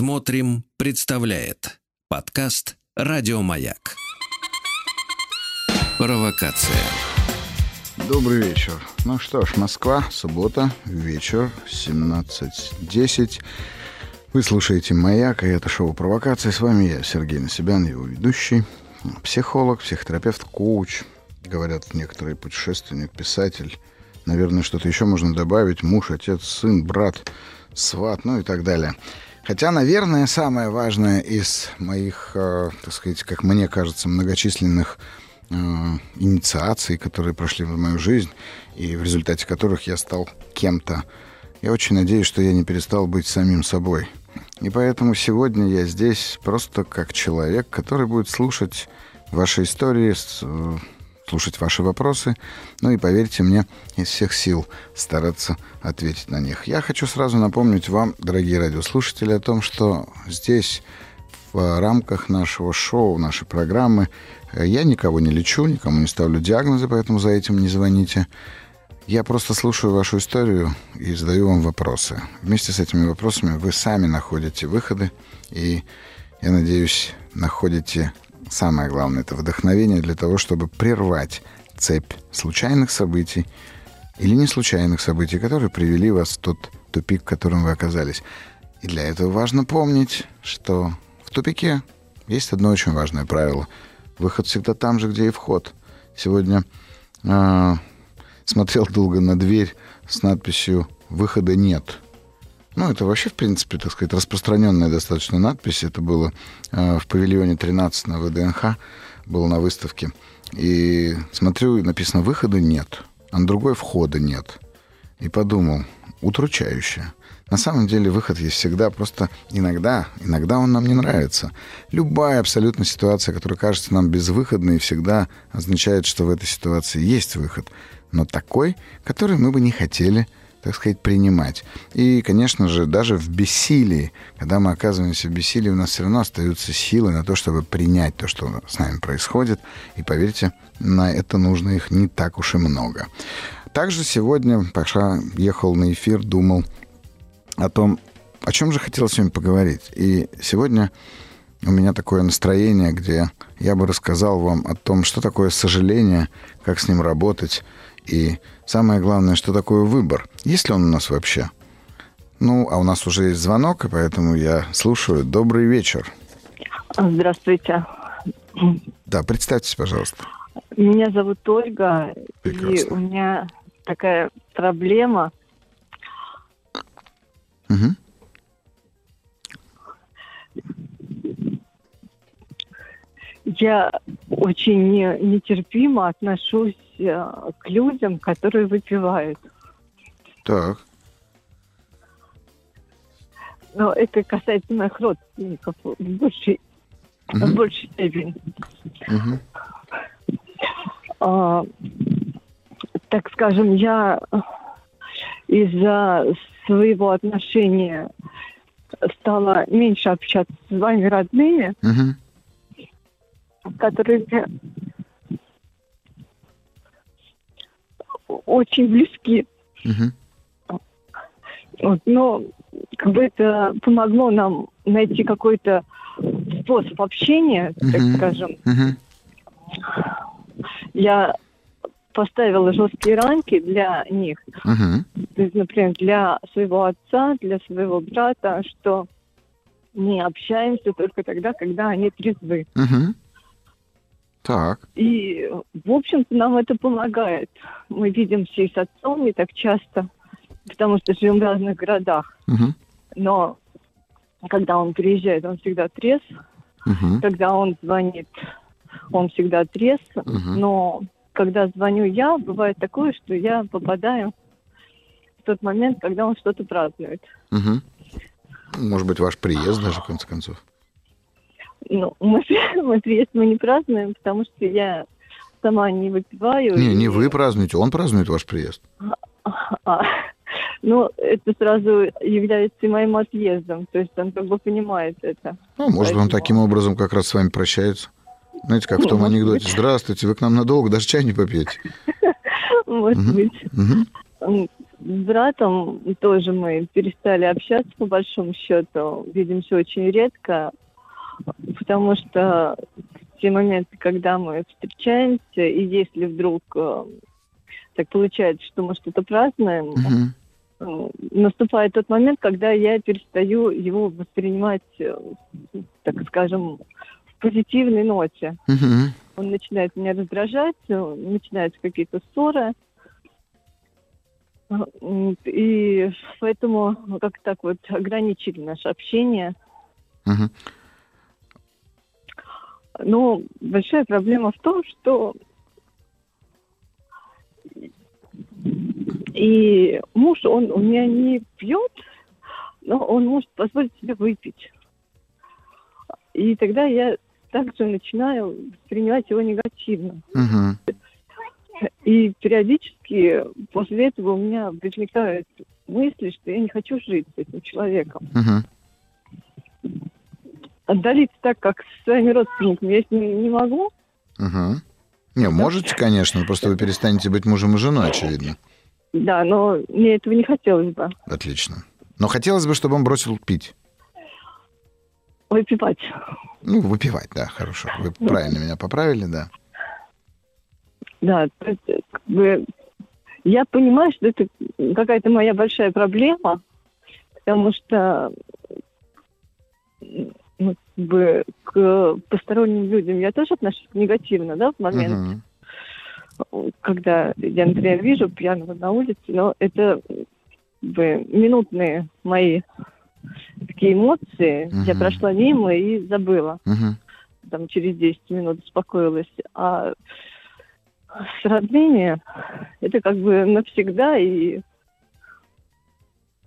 «Смотрим» представляет подкаст «Радио Маяк». Провокация. Добрый вечер. Ну что ж, Москва, суббота, вечер, 17:10. Вы слушаете «Маяк», и это шоу «Провокация». С вами я, Сергей Насебян, его ведущий, психолог, психотерапевт, коуч. Говорят, некоторые путешественник, писатель. Наверное, что-то еще можно добавить. Муж, отец, сын, брат, сват, ну и так далее. Хотя, наверное, самое важное из моих, так сказать, как мне кажется, многочисленных инициаций, которые прошли в мою жизнь, и в результате которых я стал кем-то. Я очень надеюсь, что я не перестал быть самим собой. И поэтому сегодня я здесь просто как человек, который будет слушать ваши истории, слушать ваши вопросы, ну и, поверьте мне, из всех сил стараться ответить на них. Я хочу сразу напомнить вам, дорогие радиослушатели, о том, что здесь, в рамках нашего шоу, нашей программы, я никого не лечу, никому не ставлю диагнозы, поэтому за этим не звоните. Я просто слушаю вашу историю и задаю вам вопросы. Вместе с этими вопросами вы сами находите выходы, и, я надеюсь, находите... Самое главное — это вдохновение для того, чтобы прервать цепь случайных событий или не случайных событий, которые привели вас в тот тупик, в котором вы оказались. И для этого важно помнить, что в тупике есть одно очень важное правило. Выход всегда там же, где и вход. Сегодня смотрел долго на дверь с надписью «Выхода нет». Ну, это вообще, в принципе, так сказать, распространенная достаточно надпись. Это было в павильоне 13 на ВДНХ, было на выставке. И смотрю, написано «выхода нет», а на другой «входа нет». И подумал, удручающе. На самом деле выход есть всегда, просто иногда он нам не нравится. Любая абсолютно ситуация, которая кажется нам безвыходной, всегда означает, что в этой ситуации есть выход. Но такой, который мы бы не хотели, так сказать, принимать. И, конечно же, даже в бессилии, когда мы оказываемся в бессилии, у нас все равно остаются силы на то, чтобы принять то, что с нами происходит. И, поверьте, на это нужно их не так уж и много. Также сегодня Паша ехал на эфир, думал о том, о чем же хотел сегодня поговорить. И сегодня у меня такое настроение, где я бы рассказал вам о том, что такое сожаление, как с ним работать, и самое главное, что такое выбор. Есть ли он у нас вообще? Ну, а у нас уже есть звонок, и поэтому я слушаю. Добрый вечер. Здравствуйте. Да, представьтесь, пожалуйста. Меня зовут Ольга. Прекрасно. И у меня такая проблема. Угу. Я очень нетерпимо отношусь к людям, которые выпивают. Так. Но это касается моих родственников в большей степени. Угу. Так скажем, я из-за своего отношения стала меньше общаться с вами родными, угу, которые очень близки. Угу. Вот, но как бы это помогло нам найти какой-то способ общения, угу, так скажем. Угу. Я поставила жесткие рамки для них. Угу. То есть, например, для своего отца, для своего брата, что мы общаемся только тогда, когда они трезвы. Угу. Так. И, в общем-то, нам это помогает. Мы видимся и с отцом не так часто, потому что живем в разных городах. Угу. Но когда он приезжает, он всегда трезв. Угу. Когда он звонит, он всегда трезв. Угу. Но когда звоню я, бывает такое, что я попадаю в тот момент, когда он что-то празднует. Угу. Может быть, ваш приезд даже, в конце концов. Ну, мой приезд мы не празднуем, потому что я сама не выпиваю. Не вы празднуете, он празднует ваш приезд. Ну, это сразу является и моим отъездом, то есть он как бы понимает это. Ну, может, он таким образом как раз с вами прощается. Знаете, как в том анекдоте: «Здравствуйте, вы к нам надолго, даже чай не попьете». Может быть. братом тоже мы перестали общаться, по большому счету. Видимся очень редко, потому что в те моменты, когда мы встречаемся, и если вдруг так получается, что мы что-то празднуем, наступает тот момент, когда я перестаю его воспринимать, так скажем, в позитивной ноте. Он начинает меня раздражать, начинаются какие-то ссоры. И поэтому как-то так вот ограничили наше общение. Но большая проблема в том, что и муж, он у меня не пьет, но он может позволить себе выпить. И тогда я также начинаю воспринимать его негативно. И периодически после этого у меня возникают мысли, что я не хочу жить с этим человеком. Отдалиться так, как со своими родственниками, я не могу. Не, можете, конечно, просто вы перестанете быть мужем и женой, очевидно. Да, но мне этого не хотелось бы. Отлично. Но хотелось бы, чтобы он бросил пить. Выпивать. Ну, выпивать, да, хорошо. Вы правильно меня поправили, да. Да, то есть, как бы, я понимаю, что это какая-то моя большая проблема, потому что ну, как бы, к посторонним людям я тоже отношусь негативно, да, в момент, когда я, например, вижу пьяного на улице, но это как бы, минутные мои такие эмоции, я прошла мимо и забыла, там через 10 минут успокоилась, а с родными это как бы навсегда, и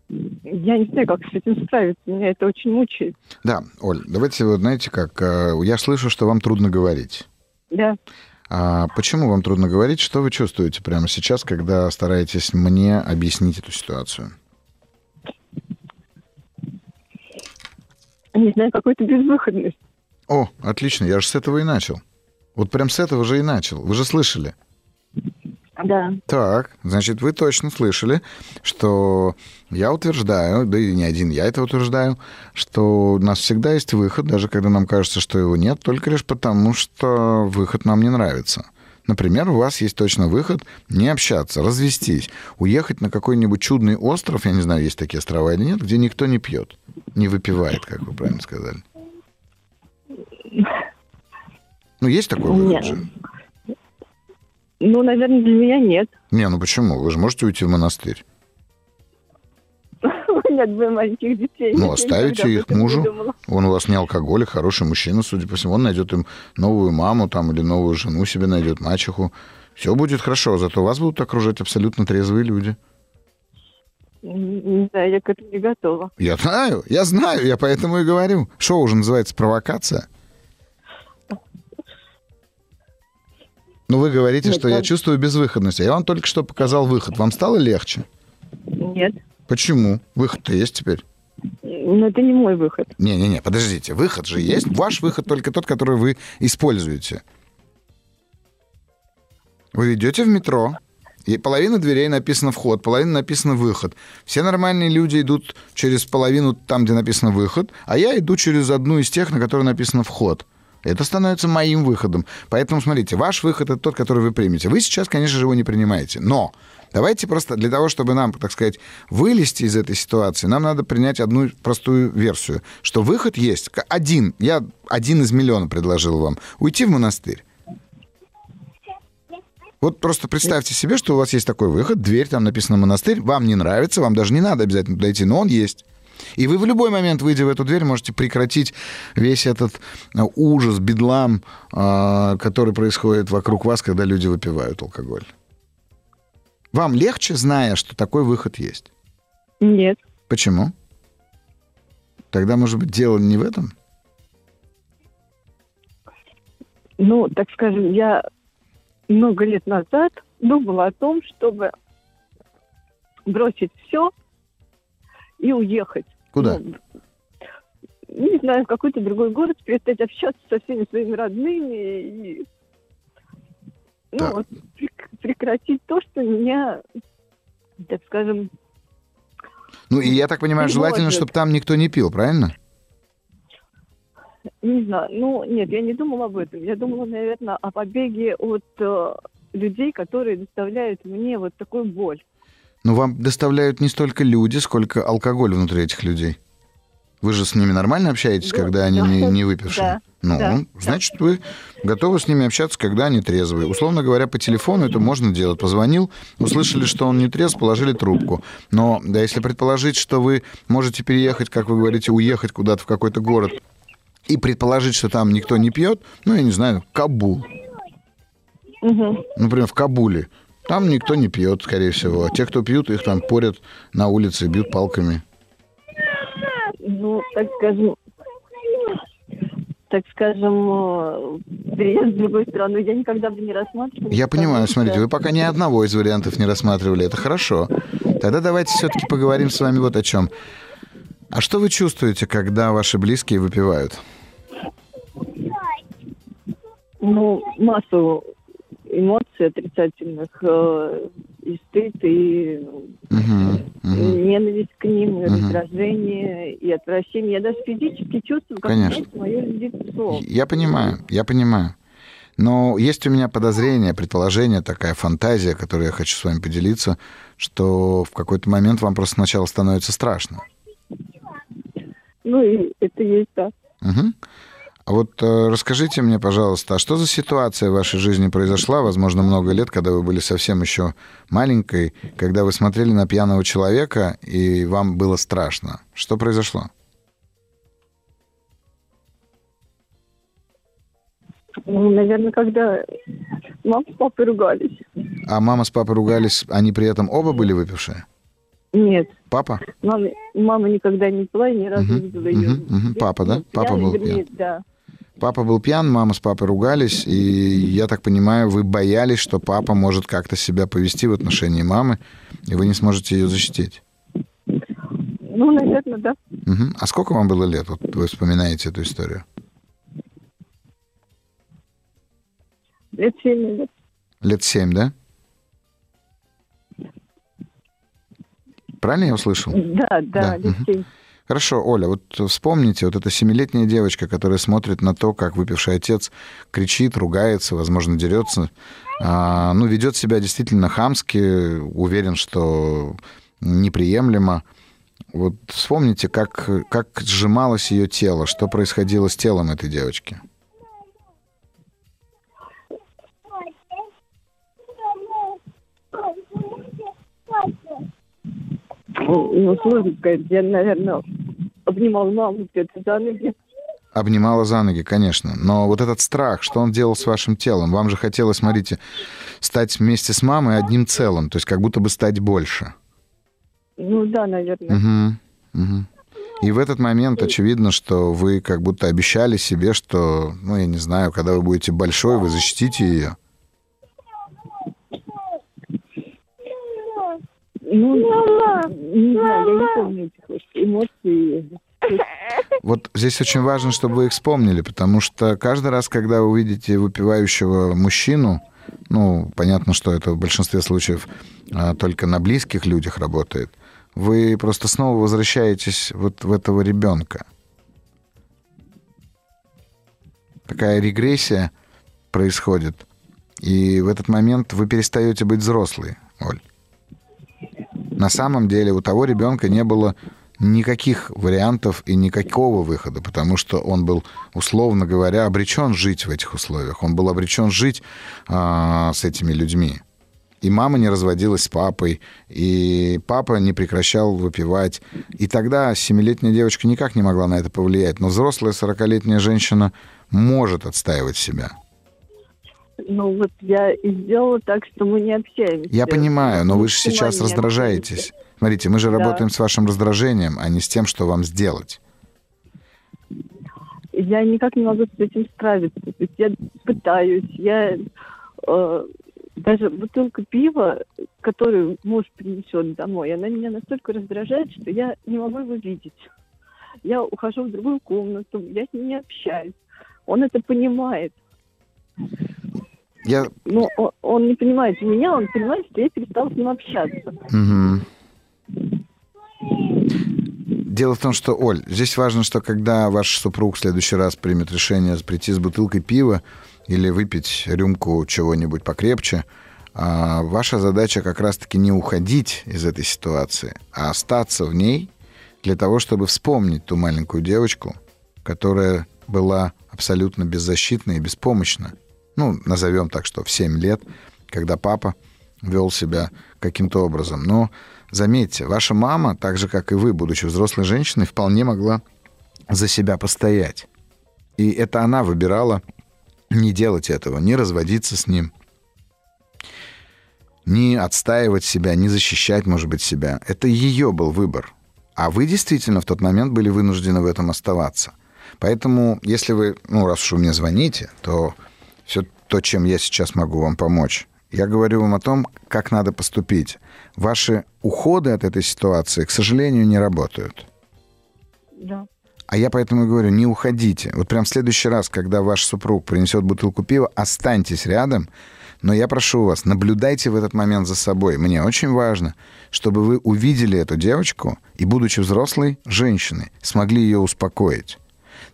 я не знаю, как с этим справиться, меня это очень мучает. Да, Оль, давайте, вот знаете как, я слышу, что вам трудно говорить. Да. А почему вам трудно говорить? Что вы чувствуете прямо сейчас, когда стараетесь мне объяснить эту ситуацию? Не знаю, какой-то безвыходность. О, отлично, я же с этого и начал. Вот прям с этого же и начал. Вы же слышали? Да. Так, значит, вы точно слышали, что я утверждаю, да и не один я это утверждаю, что у нас всегда есть выход, даже когда нам кажется, что его нет, только лишь потому, что выход нам не нравится. Например, у вас есть точно выход не общаться, развестись, уехать на какой-нибудь чудный остров, я не знаю, есть такие острова или нет, где никто не пьет, не выпивает, как вы правильно сказали. Ну, есть такой выход же? Ну, наверное, для меня нет. Не, ну почему? Вы же можете уйти в монастырь. У меня двое маленьких детей. Ну, оставите их мужу. Он у вас не алкоголик, хороший мужчина, судя по всему. Он найдет им новую маму там или новую жену себе найдет, мачеху. Все будет хорошо, зато вас будут окружать абсолютно трезвые люди. Не знаю, я к этому не готова. Я знаю, я поэтому и говорю. Шоу уже называется «Провокация». Ну, вы говорите, нет, что я чувствую безвыходность. Я вам только что показал выход. Вам стало легче? Нет. Почему? Выход-то есть теперь? Но это не мой выход. Не-не-не, подождите. Выход же есть. Ваш выход только тот, который вы используете. Вы идете в метро, и половина дверей написано «вход», половина написано «выход». Все нормальные люди идут через половину там, где написано «выход», а я иду через одну из тех, на которой написано «вход». Это становится моим выходом. Поэтому, смотрите, ваш выход – это тот, который вы примете. Вы сейчас, конечно же, его не принимаете. Но давайте просто для того, чтобы нам, так сказать, вылезти из этой ситуации, нам надо принять одну простую версию, что выход есть один. Я один из миллиона предложил вам – уйти в монастырь. Вот просто представьте себе, что у вас есть такой выход, дверь, там написано «монастырь», вам не нравится, вам даже не надо обязательно туда идти, но он есть. И вы в любой момент, выйдя в эту дверь, можете прекратить весь этот ужас, бедлам, который происходит вокруг вас, когда люди выпивают алкоголь. Вам легче, зная, что такой выход есть? Нет. Почему? Тогда, может быть, дело не в этом? Ну, так скажем, я много лет назад думала о том, чтобы бросить все и уехать. Куда? Ну, не знаю, в какой-то другой город, перестать общаться со всеми своими родными и прекратить то, что меня так скажем... Ну, и я так понимаю, желательно, чтобы там никто не пил, правильно? Не знаю. Ну, нет, я не думала об этом. Я думала, наверное, о побеге от людей, которые доставляют мне вот такую боль. Ну, вам доставляют не столько люди, сколько алкоголь внутри этих людей. Вы же с ними нормально общаетесь, да, когда они не выпившие? Да. Ну, да, значит, вы готовы с ними общаться, когда они трезвые. Условно говоря, по телефону это можно делать. Позвонил, услышали, что он не трезв, положили трубку. Но да, если предположить, что вы можете переехать, как вы говорите, уехать куда-то в какой-то город, и предположить, что там никто не пьет, ну, я не знаю, Кабул. Угу. Например, в Кабуле. Там никто не пьет, скорее всего. А те, кто пьют, их там порят на улице, бьют палками. Ну, так скажем, переезд в другую страну я никогда бы не рассматривала. Я понимаю, смотрите, вы пока ни одного из вариантов не рассматривали, это хорошо. Тогда давайте все-таки поговорим с вами вот о чем. А что вы чувствуете, когда ваши близкие выпивают? Ну, массу эмоций отрицательных, и стыд, и ненависть к ним, и раздражение, и отвращение. Я даже физически чувствую, как мое лицо. Я понимаю. Но есть у меня подозрение, предположение, такая фантазия, которую я хочу с вами поделиться, что в какой-то момент вам просто сначала становится страшно. Ну, и это есть, да. Угу. А вот расскажите мне, пожалуйста, а что за ситуация в вашей жизни произошла, возможно, много лет, когда вы были совсем еще маленькой, когда вы смотрели на пьяного человека, и вам было страшно? Что произошло? Ну, наверное, когда мама с папой ругались. А мама с папой ругались, они при этом оба были выпившие? Нет. Папа? Мама никогда не пила и ни разу не видела ее. Папа, да? Папа был пьян. Да. Папа был пьян, мама с папой ругались, и, я так понимаю, вы боялись, что папа может как-то себя повести в отношении мамы, и вы не сможете ее защитить? Ну, наверное, да. Угу. А сколько вам было лет, вот вы вспоминаете эту историю? 7 лет. 7, да? Правильно я услышал? Да. Хорошо, Оля, вот вспомните, вот эта 7-летняя девочка, которая смотрит на то, как выпивший отец кричит, ругается, возможно, дерется, ведет себя действительно хамски, уверен, что неприемлемо. Вот вспомните, как сжималось ее тело, что происходило с телом этой девочки. Ну, сложно сказать. Я, наверное, обнимала маму где-то за ноги. Обнимала за ноги, конечно. Но вот этот страх, что он делал с вашим телом? Вам же хотелось, смотрите, стать вместе с мамой одним целым, то есть как будто бы стать больше. Ну да, наверное. Угу. И в этот момент очевидно, что вы как будто обещали себе, что, я не знаю, когда вы будете большой, вы защитите ее. Ну, не знаю, я не помню этих эмоций. Вот здесь очень важно, чтобы вы их вспомнили, потому что каждый раз, когда вы увидите выпивающего мужчину, понятно, что это в большинстве случаев только на близких людях работает, вы просто снова возвращаетесь вот в этого ребенка. Такая регрессия происходит, и в этот момент вы перестаете быть взрослой, Оль. На самом деле у того ребенка не было никаких вариантов и никакого выхода, потому что он был, условно говоря, обречен жить в этих условиях. Он был обречен жить с этими людьми. И мама не разводилась с папой, и папа не прекращал выпивать. И тогда 7-летняя девочка никак не могла на это повлиять. Но взрослая 40-летняя женщина может отстаивать себя. Ну, вот я и сделала так, что мы не общаемся. Я понимаю, но вы же сейчас раздражаетесь. Смотрите, мы же работаем с вашим раздражением, а не с тем, что вам сделать. Я никак не могу с этим справиться. То есть я пытаюсь. Я даже бутылка пива, которую муж принесет домой, она меня настолько раздражает, что я не могу его видеть. Я ухожу в другую комнату, я с ним не общаюсь. Он это понимает. Я... Ну, он не понимает меня, он понимает, что я перестала с ним общаться. Угу. Дело в том, что, Оль, здесь важно, что когда ваш супруг в следующий раз примет решение прийти с бутылкой пива или выпить рюмку чего-нибудь покрепче, ваша задача как раз-таки не уходить из этой ситуации, а остаться в ней для того, чтобы вспомнить ту маленькую девочку, которая была абсолютно беззащитна и беспомощна. Ну, назовем так, что в 7 лет, когда папа вел себя каким-то образом. Но заметьте, ваша мама, так же, как и вы, будучи взрослой женщиной, вполне могла за себя постоять. И это она выбирала не делать этого, не разводиться с ним, не отстаивать себя, не защищать, может быть, себя. Это ее был выбор. А вы действительно в тот момент были вынуждены в этом оставаться. Поэтому, если вы, раз уж вы мне звоните, то все то, чем я сейчас могу вам помочь, я говорю вам о том, как надо поступить. Ваши уходы от этой ситуации, к сожалению, не работают. Да. А я поэтому и говорю, не уходите. Вот прям в следующий раз, когда ваш супруг принесет бутылку пива, останьтесь рядом. Но я прошу вас, наблюдайте в этот момент за собой. Мне очень важно, чтобы вы увидели эту девочку и, будучи взрослой женщиной, смогли ее успокоить.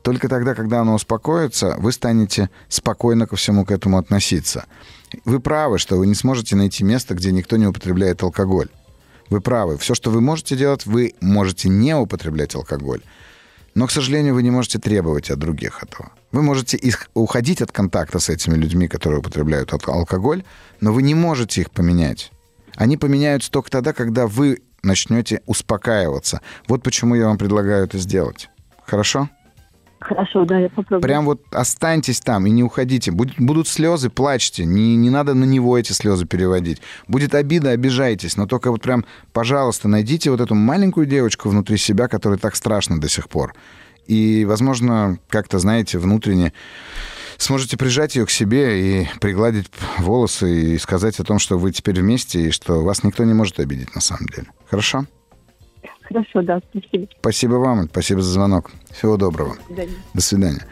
Только тогда, когда она успокоится, вы станете спокойно ко всему к этому относиться. Вы правы, что вы не сможете найти место, где никто не употребляет алкоголь. Вы правы. Все, что вы можете делать, вы можете не употреблять алкоголь. Но, к сожалению, вы не можете требовать от других этого. Вы можете уходить от контакта с этими людьми, которые употребляют алкоголь, но вы не можете их поменять. Они поменяются только тогда, когда вы начнете успокаиваться. Вот почему я вам предлагаю это сделать. Хорошо? Хорошо, да, я попробую. Прям вот останьтесь там и не уходите. Будут слезы, плачьте. Не надо на него эти слезы переводить. Будет обида, обижайтесь. Но только вот прям, пожалуйста, найдите вот эту маленькую девочку внутри себя, которой так страшно до сих пор. И, возможно, как-то, знаете, внутренне сможете прижать ее к себе и пригладить волосы и сказать о том, что вы теперь вместе и что вас никто не может обидеть на самом деле. Хорошо? Хорошо, да, спасибо. Спасибо вам, спасибо за звонок. Всего доброго. До свидания. До свидания.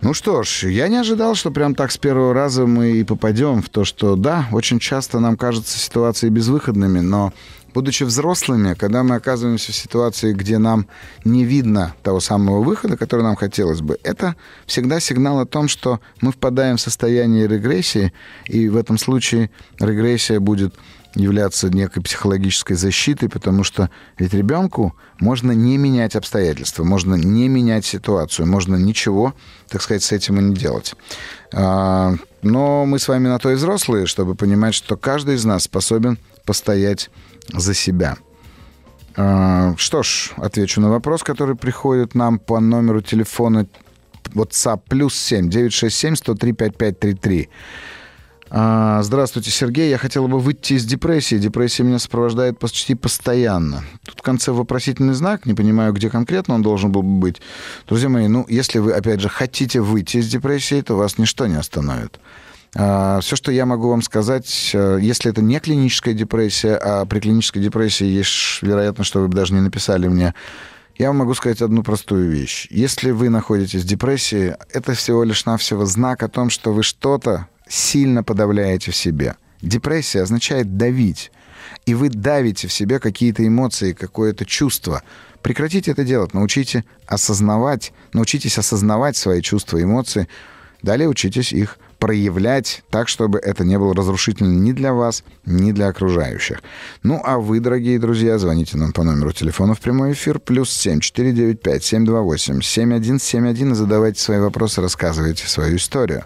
Ну что ж, я не ожидал, что прям так с первого раза мы и попадем в то, что да, очень часто нам кажутся ситуации безвыходными, но будучи взрослыми, когда мы оказываемся в ситуации, где нам не видно того самого выхода, который нам хотелось бы, это всегда сигнал о том, что мы впадаем в состояние регрессии, и в этом случае регрессия будет являться некой психологической защитой, потому что ведь ребенку можно не менять обстоятельства, можно не менять ситуацию, можно ничего, так сказать, с этим и не делать. Но мы с вами на то и взрослые, чтобы понимать, что каждый из нас способен постоять за себя. Что ж, отвечу на вопрос, который приходит нам по номеру телефона WhatsApp +7 967 103 5533. Здравствуйте, Сергей. Я хотела бы выйти из депрессии. Депрессия меня сопровождает почти постоянно. Тут в конце вопросительный знак. Не понимаю, где конкретно он должен был бы быть. Друзья мои, если вы, опять же, хотите выйти из депрессии, то вас ничто не остановит. Все, что я могу вам сказать, если это не клиническая депрессия, а при клинической депрессии есть вероятность, что вы бы даже не написали мне, я вам могу сказать одну простую вещь. Если вы находитесь в депрессии, это всего лишь навсего знак о том, что вы что-то сильно подавляете в себе. Депрессия означает давить. И вы давите в себе какие-то эмоции, какое-то чувство. Прекратите это делать. Научитесь осознавать свои чувства и эмоции. Далее учитесь их проявлять так, чтобы это не было разрушительно ни для вас, ни для окружающих. А вы, дорогие друзья, звоните нам по номеру телефона в прямой эфир +7 495 728 7171 и задавайте свои вопросы, рассказывайте свою историю.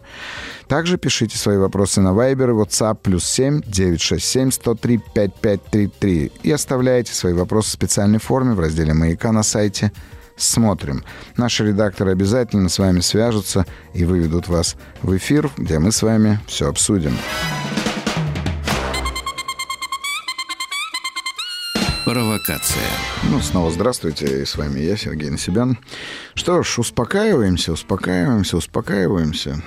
Также пишите свои вопросы на Viber, WhatsApp +7 967 103 5533 и оставляйте свои вопросы в специальной форме в разделе «Маяка» на сайте «Смотрим». Наши редакторы обязательно с вами свяжутся и выведут вас в эфир, где мы с вами все обсудим. Провокация. Снова здравствуйте, и с вами я, Сергей Насебян. Что ж, успокаиваемся.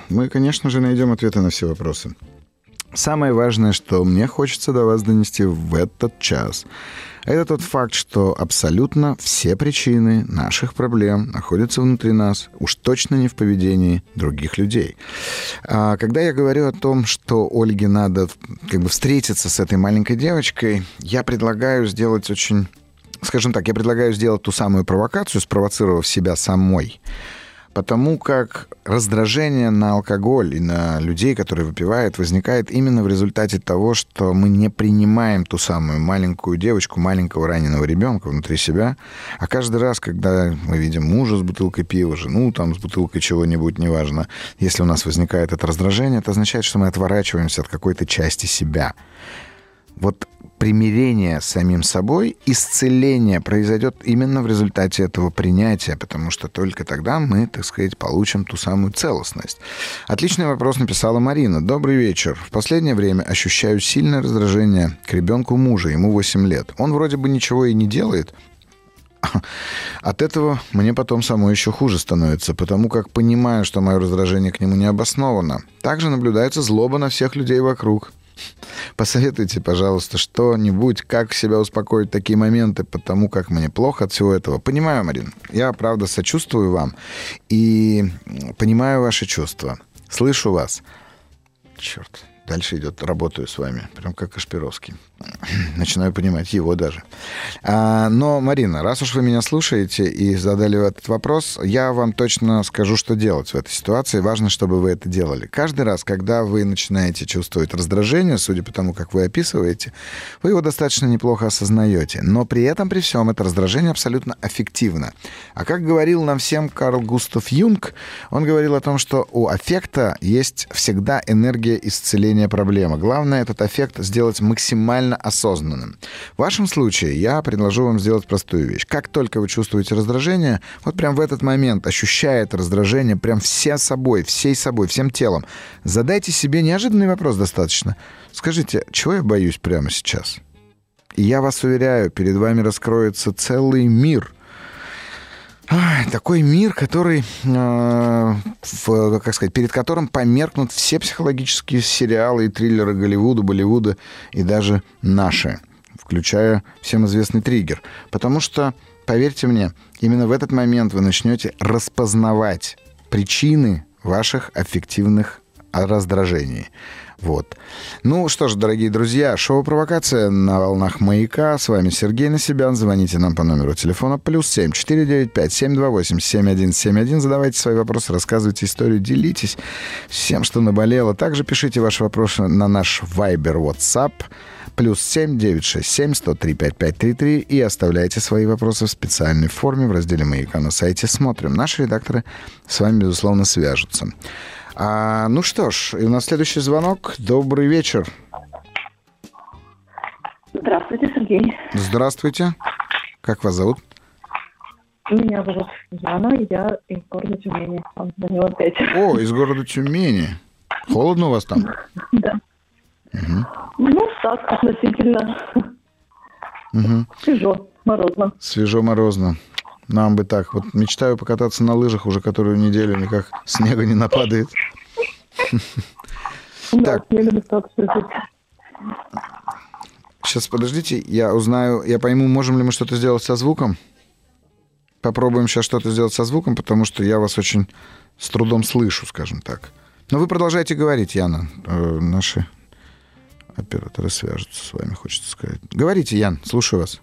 Мы, конечно же, найдем ответы на все вопросы. Самое важное, что мне хочется до вас донести в этот час, это тот факт, что абсолютно все причины наших проблем находятся внутри нас, уж точно не в поведении других людей. А когда я говорю о том, что Ольге надо как бы встретиться с этой маленькой девочкой, я предлагаю сделать очень... Скажем так, я предлагаю сделать ту самую провокацию, спровоцировав себя самой. Потому как раздражение на алкоголь и на людей, которые выпивают, возникает именно в результате того, что мы не принимаем ту самую маленькую девочку, маленького раненого ребенка внутри себя. А каждый раз, когда мы видим мужа с бутылкой пива, жену там с бутылкой чего-нибудь, неважно, если у нас возникает это раздражение, это означает, что мы отворачиваемся от какой-то части себя. Вот примирение с самим собой, исцеление произойдет именно в результате этого принятия, потому что только тогда мы, так сказать, получим ту самую целостность. Отличный вопрос написала Марина. Добрый вечер. В последнее время ощущаю сильное раздражение к ребенку мужа, ему 8 лет. Он вроде бы ничего и не делает. От этого мне потом самой еще хуже становится, потому как понимаю, что мое раздражение к нему не обосновано. Также наблюдается злоба на всех людей вокруг. Посоветуйте, пожалуйста, что-нибудь, как себя успокоить в такие моменты, потому как мне плохо от всего этого. Понимаю, Марин, я правда сочувствую вам и понимаю ваши чувства. Слышу вас. Черт, дальше идет, работаю с вами, прям как Кашпировский. Начинаю понимать его даже. Но, Марина, раз уж вы меня слушаете и задали этот вопрос, я вам точно скажу, что делать в этой ситуации. Важно, чтобы вы это делали. Каждый раз, когда вы начинаете чувствовать раздражение, судя по тому, как вы описываете, вы его достаточно неплохо осознаете. Но при этом, при всем, это раздражение абсолютно аффективно. А как говорил нам всем Карл Густав Юнг, он говорил о том, что у аффекта есть всегда энергия исцеления проблемы. Главное, этот аффект сделать максимально осознанным. В вашем случае я предложу вам сделать простую вещь. Как только вы чувствуете раздражение, вот прям в этот момент, ощущая это раздражение прям всей собой, всем телом, задайте себе неожиданный вопрос достаточно. Скажите, чего я боюсь прямо сейчас? И я вас уверяю, перед вами раскроется целый мир. Такой мир, который, перед которым померкнут все психологические сериалы и триллеры Голливуда, Болливуда и даже наши, включая всем известный триггер. Потому что, поверьте мне, именно в этот момент вы начнете распознавать причины ваших аффективных раздражений. Вот. Ну что ж, дорогие друзья, шоу «Провокация» на волнах Маяка. С вами Сергей Насебян. Звоните нам по номеру телефона +7 495 728 7171. Задавайте свои вопросы, рассказывайте историю, делитесь всем, что наболело. Также пишите ваши вопросы на наш Viber, WhatsApp +7 967 103 5533 и оставляйте свои вопросы в специальной форме в разделе Маяка на сайте «Смотрим». Наши редакторы с вами, безусловно, свяжутся. Ну что ж, и у нас следующий звонок. Добрый вечер. Здравствуйте, Сергей. Здравствуйте. Как вас зовут? Меня зовут Яна, я из города Тюмени. Звонила опять. О, из города Тюмени. Холодно у вас там? Да. Угу. Ну, так, относительно. Угу. Свежо, морозно. Нам бы так. Вот мечтаю покататься на лыжах уже которую неделю, никак снега не нападает. Да, снега достаточно. Сейчас, подождите, я узнаю, я пойму, можем ли мы что-то сделать со звуком. Попробуем сейчас что-то сделать со звуком, потому что я вас очень с трудом слышу, скажем так. Но вы продолжайте говорить, Яна. Наши операторы свяжутся с вами, хочется сказать. Говорите, Ян, слушаю вас.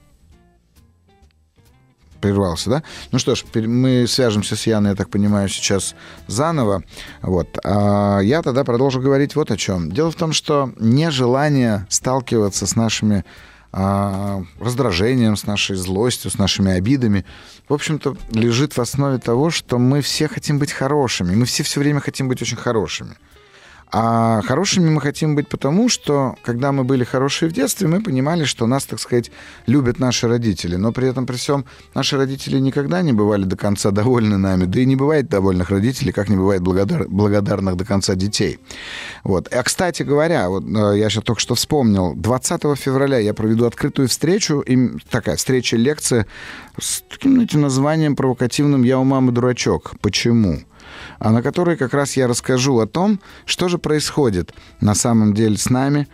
Прервался, да? Ну что ж, мы свяжемся с Яной, я так понимаю, сейчас заново. Вот. А я тогда продолжу говорить вот о чем. Дело в том, что нежелание сталкиваться с нашими раздражением, с нашей злостью, с нашими обидами, в общем-то, лежит в основе того, что мы все хотим быть хорошими. Мы все время хотим быть очень хорошими. А хорошими мы хотим быть потому, что, когда мы были хорошие в детстве, мы понимали, что нас, так сказать, любят наши родители. Но при этом, при всем, наши родители никогда не бывали до конца довольны нами. Да и не бывает довольных родителей, как не бывает благодарных до конца детей. Вот. А, кстати говоря, вот я сейчас только что вспомнил, 20 февраля я проведу открытую встречу, такая встреча-лекция с таким, знаете, названием провокативным «Я у мамы дурачок». Почему? на которой как раз я расскажу о том, что же происходит на самом деле с нами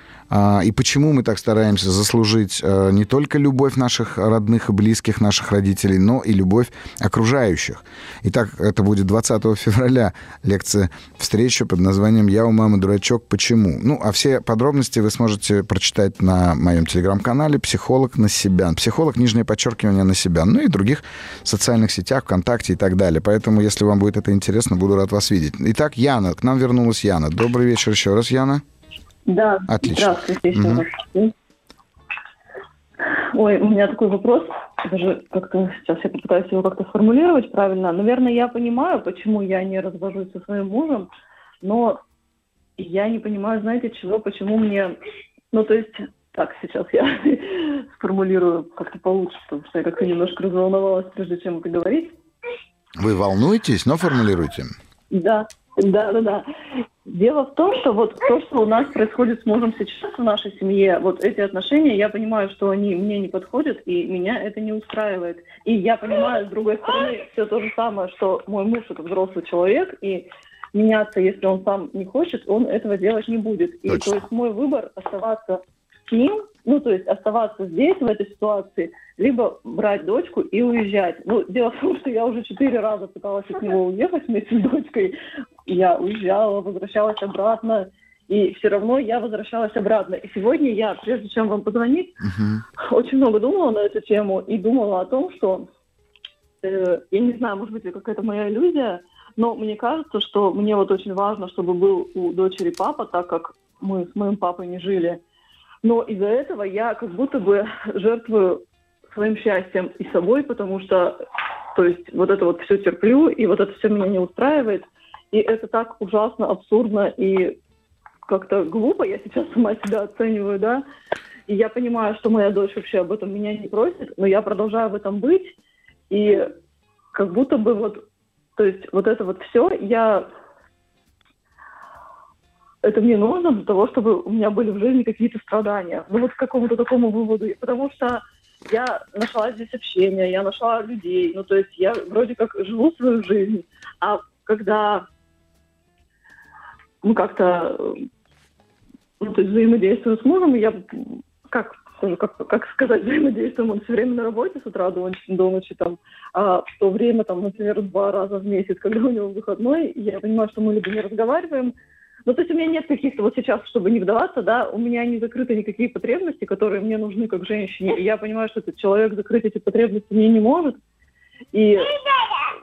и почему мы так стараемся заслужить не только любовь наших родных и близких, наших родителей, но и любовь окружающих. Итак, это будет 20 февраля лекция-встреча под названием «Я у мамы дурачок. Почему?». Ну, а все подробности вы сможете прочитать на моем телеграм-канале «Психолог Насебян». «Психолог», _ Насебян. Ну и других социальных сетях, ВКонтакте и так далее. Поэтому, если вам будет это интересно, буду рад вас видеть. Итак, Яна. К нам вернулась Яна. Добрый вечер еще раз, Яна. Да, отлично. Здравствуйте. Угу. Ой, у меня такой вопрос, даже как-то сейчас я попытаюсь его как-то сформулировать правильно. Наверное, я понимаю, почему я не развожусь со своим мужем, но я не понимаю, знаете, чего, почему мне... Ну, то есть, так, сейчас я сформулирую как-то получше, потому что я как-то немножко разволновалась, прежде чем поговорить. Вы волнуетесь, но формулируйте. Да. Дело в том, что вот то, что у нас происходит с мужем сейчас в нашей семье, вот эти отношения, я понимаю, что они мне не подходят, и меня это не устраивает. И я понимаю, с другой стороны, все то же самое, что мой муж – это взрослый человек, и меняться, если он сам не хочет, он этого делать не будет. И то есть мой выбор – оставаться с ним, ну, то есть оставаться здесь, в этой ситуации, либо брать дочку и уезжать. Ну, дело в том, что я уже 4 раза пыталась от него уехать вместе с дочкой. Я уезжала, возвращалась обратно, и все равно я возвращалась обратно. И сегодня я, прежде чем вам позвонить, очень много думала на эту тему и думала о том, что, я не знаю, может быть, это какая-то моя иллюзия, но мне кажется, что мне вот очень важно, чтобы был у дочери папа, так как мы с моим папой не жили. Но из-за этого я как будто бы жертвую своим счастьем и собой, потому что, то есть, вот это вот все терплю, и вот это все меня не устраивает. И это так ужасно, абсурдно и как-то глупо. Я сейчас сама себя оцениваю, да. И я понимаю, что моя дочь вообще об этом меня не просит, но я продолжаю в этом быть. И как будто бы вот, то есть, вот это вот все я... Это мне нужно для того, чтобы у меня были в жизни какие-то страдания. Ну вот к какому-то такому выводу. Потому что я нашла здесь общение, я нашла людей. Ну то есть я вроде как живу свою жизнь. А когда мы как-то, ну, то есть взаимодействуем с мужем, я как сказать, взаимодействуем, он все время на работе с утра до ночи там, а в то время там, например, 2 раза в месяц, когда у него выходной, я понимаю, что мы либо не разговариваем. Ну, то есть у меня нет каких-то вот сейчас, чтобы не вдаваться, да, у меня не закрыты никакие потребности, которые мне нужны как женщине. И я понимаю, что этот человек закрыть эти потребности мне не может. И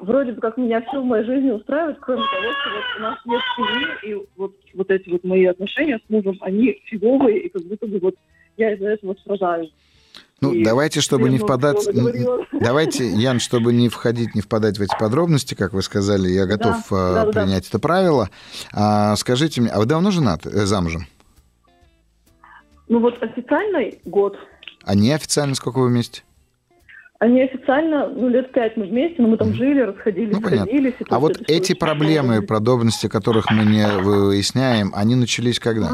вроде бы как меня все в моей жизни устраивает, кроме того, что вот у нас нет семьи, и вот эти вот мои отношения с мужем, они фиговые, и как будто бы вот я из-за этого страдаю. Ну, и давайте, чтобы не впадать... Давайте, Ян, чтобы не впадать в эти подробности, как вы сказали, я готов принять это правило. Скажите мне, а вы давно женаты, замужем? Ну, вот официально год. А неофициально сколько вы вместе? А неофициально, ну, лет 5 мы вместе, но мы там жили, расходились, сходились. А вот эти проблемы, подробности которых мы не выясняем, они начались когда?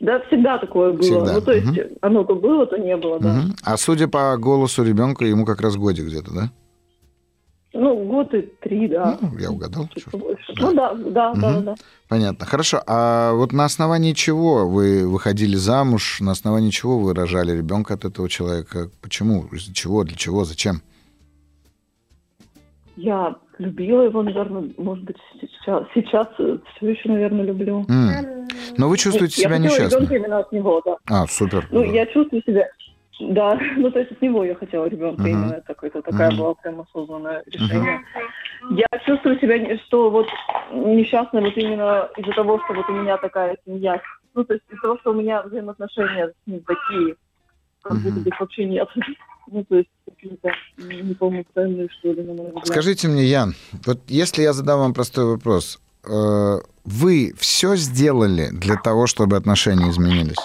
Да, всегда такое было. Всегда. Ну, то есть, оно то было, то не было, да. А судя по голосу ребенка, ему как раз годик где-то, да? Ну, 3 года, да. Ну, я угадал. Да. Понятно. Хорошо. А вот на основании чего вы выходили замуж, на основании чего вы рожали ребенка от этого человека? Почему? Из-за чего? Для чего? Зачем? Я любила его, наверное, может быть, сейчас все еще, наверное, люблю. Но вы чувствуете себя несчастной? Я хотела ребенка именно от него, да. А, супер. Ну, я чувствую себя... Да, ну, то есть от него я хотела ребенка именно. Это такая была прям осознанное решение. Я чувствую себя, что вот несчастной вот именно из-за того, что вот у меня такая семья. Ну, то есть из-за того, что у меня взаимоотношения с ним такие. Как будто бы вообще нет. Ну, то есть какие-то неполноценные, что ли, на мой взгляд. Скажите мне, Ян, вот если я задам вам простой вопрос. Вы все сделали для того, чтобы отношения изменились?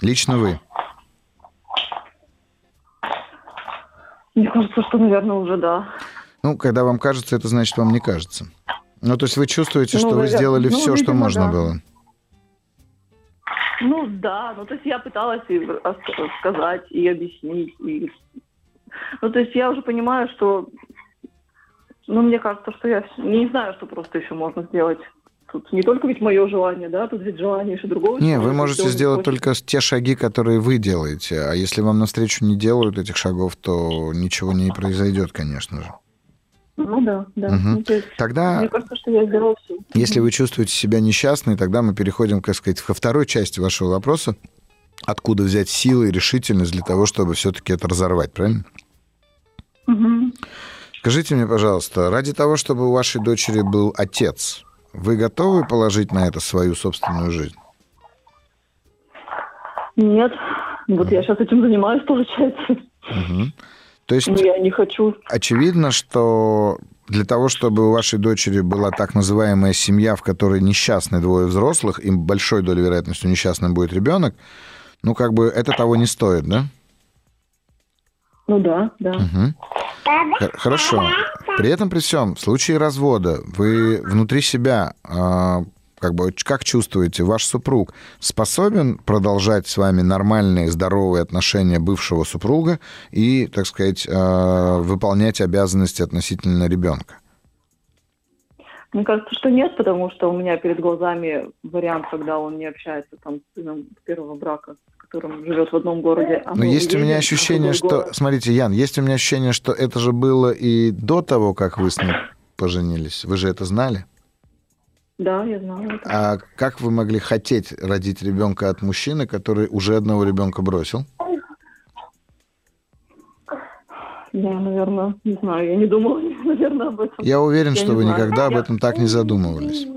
Лично вы? Мне кажется, что, наверное, уже да. Ну, когда вам кажется, это значит, вам не кажется. Ну, то есть вы чувствуете, что вы сделали все, видимо, что можно было? Ну, да. Ну, то есть я пыталась и сказать, и объяснить. Ну, то есть я уже понимаю, что... Ну, мне кажется, что я не знаю, что просто еще можно сделать. Тут не только ведь мое желание, да, тут ведь желание еще другого. Не, вы можете сделать только те шаги, которые вы делаете. А если вам навстречу не делают этих шагов, то ничего не произойдет, конечно же. Ну да, да. Угу. То есть, тогда, мне кажется, что я сделала все. Если вы чувствуете себя несчастной, тогда мы переходим, как сказать, ко второй части вашего вопроса. Откуда взять силы и решительность для того, чтобы все-таки это разорвать, правильно? Угу. Скажите мне, пожалуйста, ради того, чтобы у вашей дочери был отец, вы готовы положить на это свою собственную жизнь? Нет. Вот я сейчас этим занимаюсь, получается. То есть, я не хочу. Очевидно, что для того, чтобы у вашей дочери была так называемая семья, в которой несчастны двое взрослых, им большой долей вероятности несчастным будет ребенок, ну, как бы это того не стоит, да? Ну да, да. Хорошо. При этом, при всем, в случае развода вы внутри себя, как чувствуете, ваш супруг способен продолжать с вами нормальные, здоровые отношения бывшего супруга и, так сказать, выполнять обязанности относительно ребенка? Мне кажется, что нет, потому что у меня перед глазами вариант, когда он не общается там, с сыном первого брака, которым живет в одном городе. А но есть у меня ощущение, что... Город. Смотрите, Ян, есть у меня ощущение, что это же было и до того, как вы с ним поженились. Вы же это знали? Да, я знала это. А как вы могли хотеть родить ребенка от мужчины, который уже одного ребенка бросил? Я, наверное, не знаю. Я не думала, наверное, об этом. Я уверен, что вы никогда об этом так не задумывались.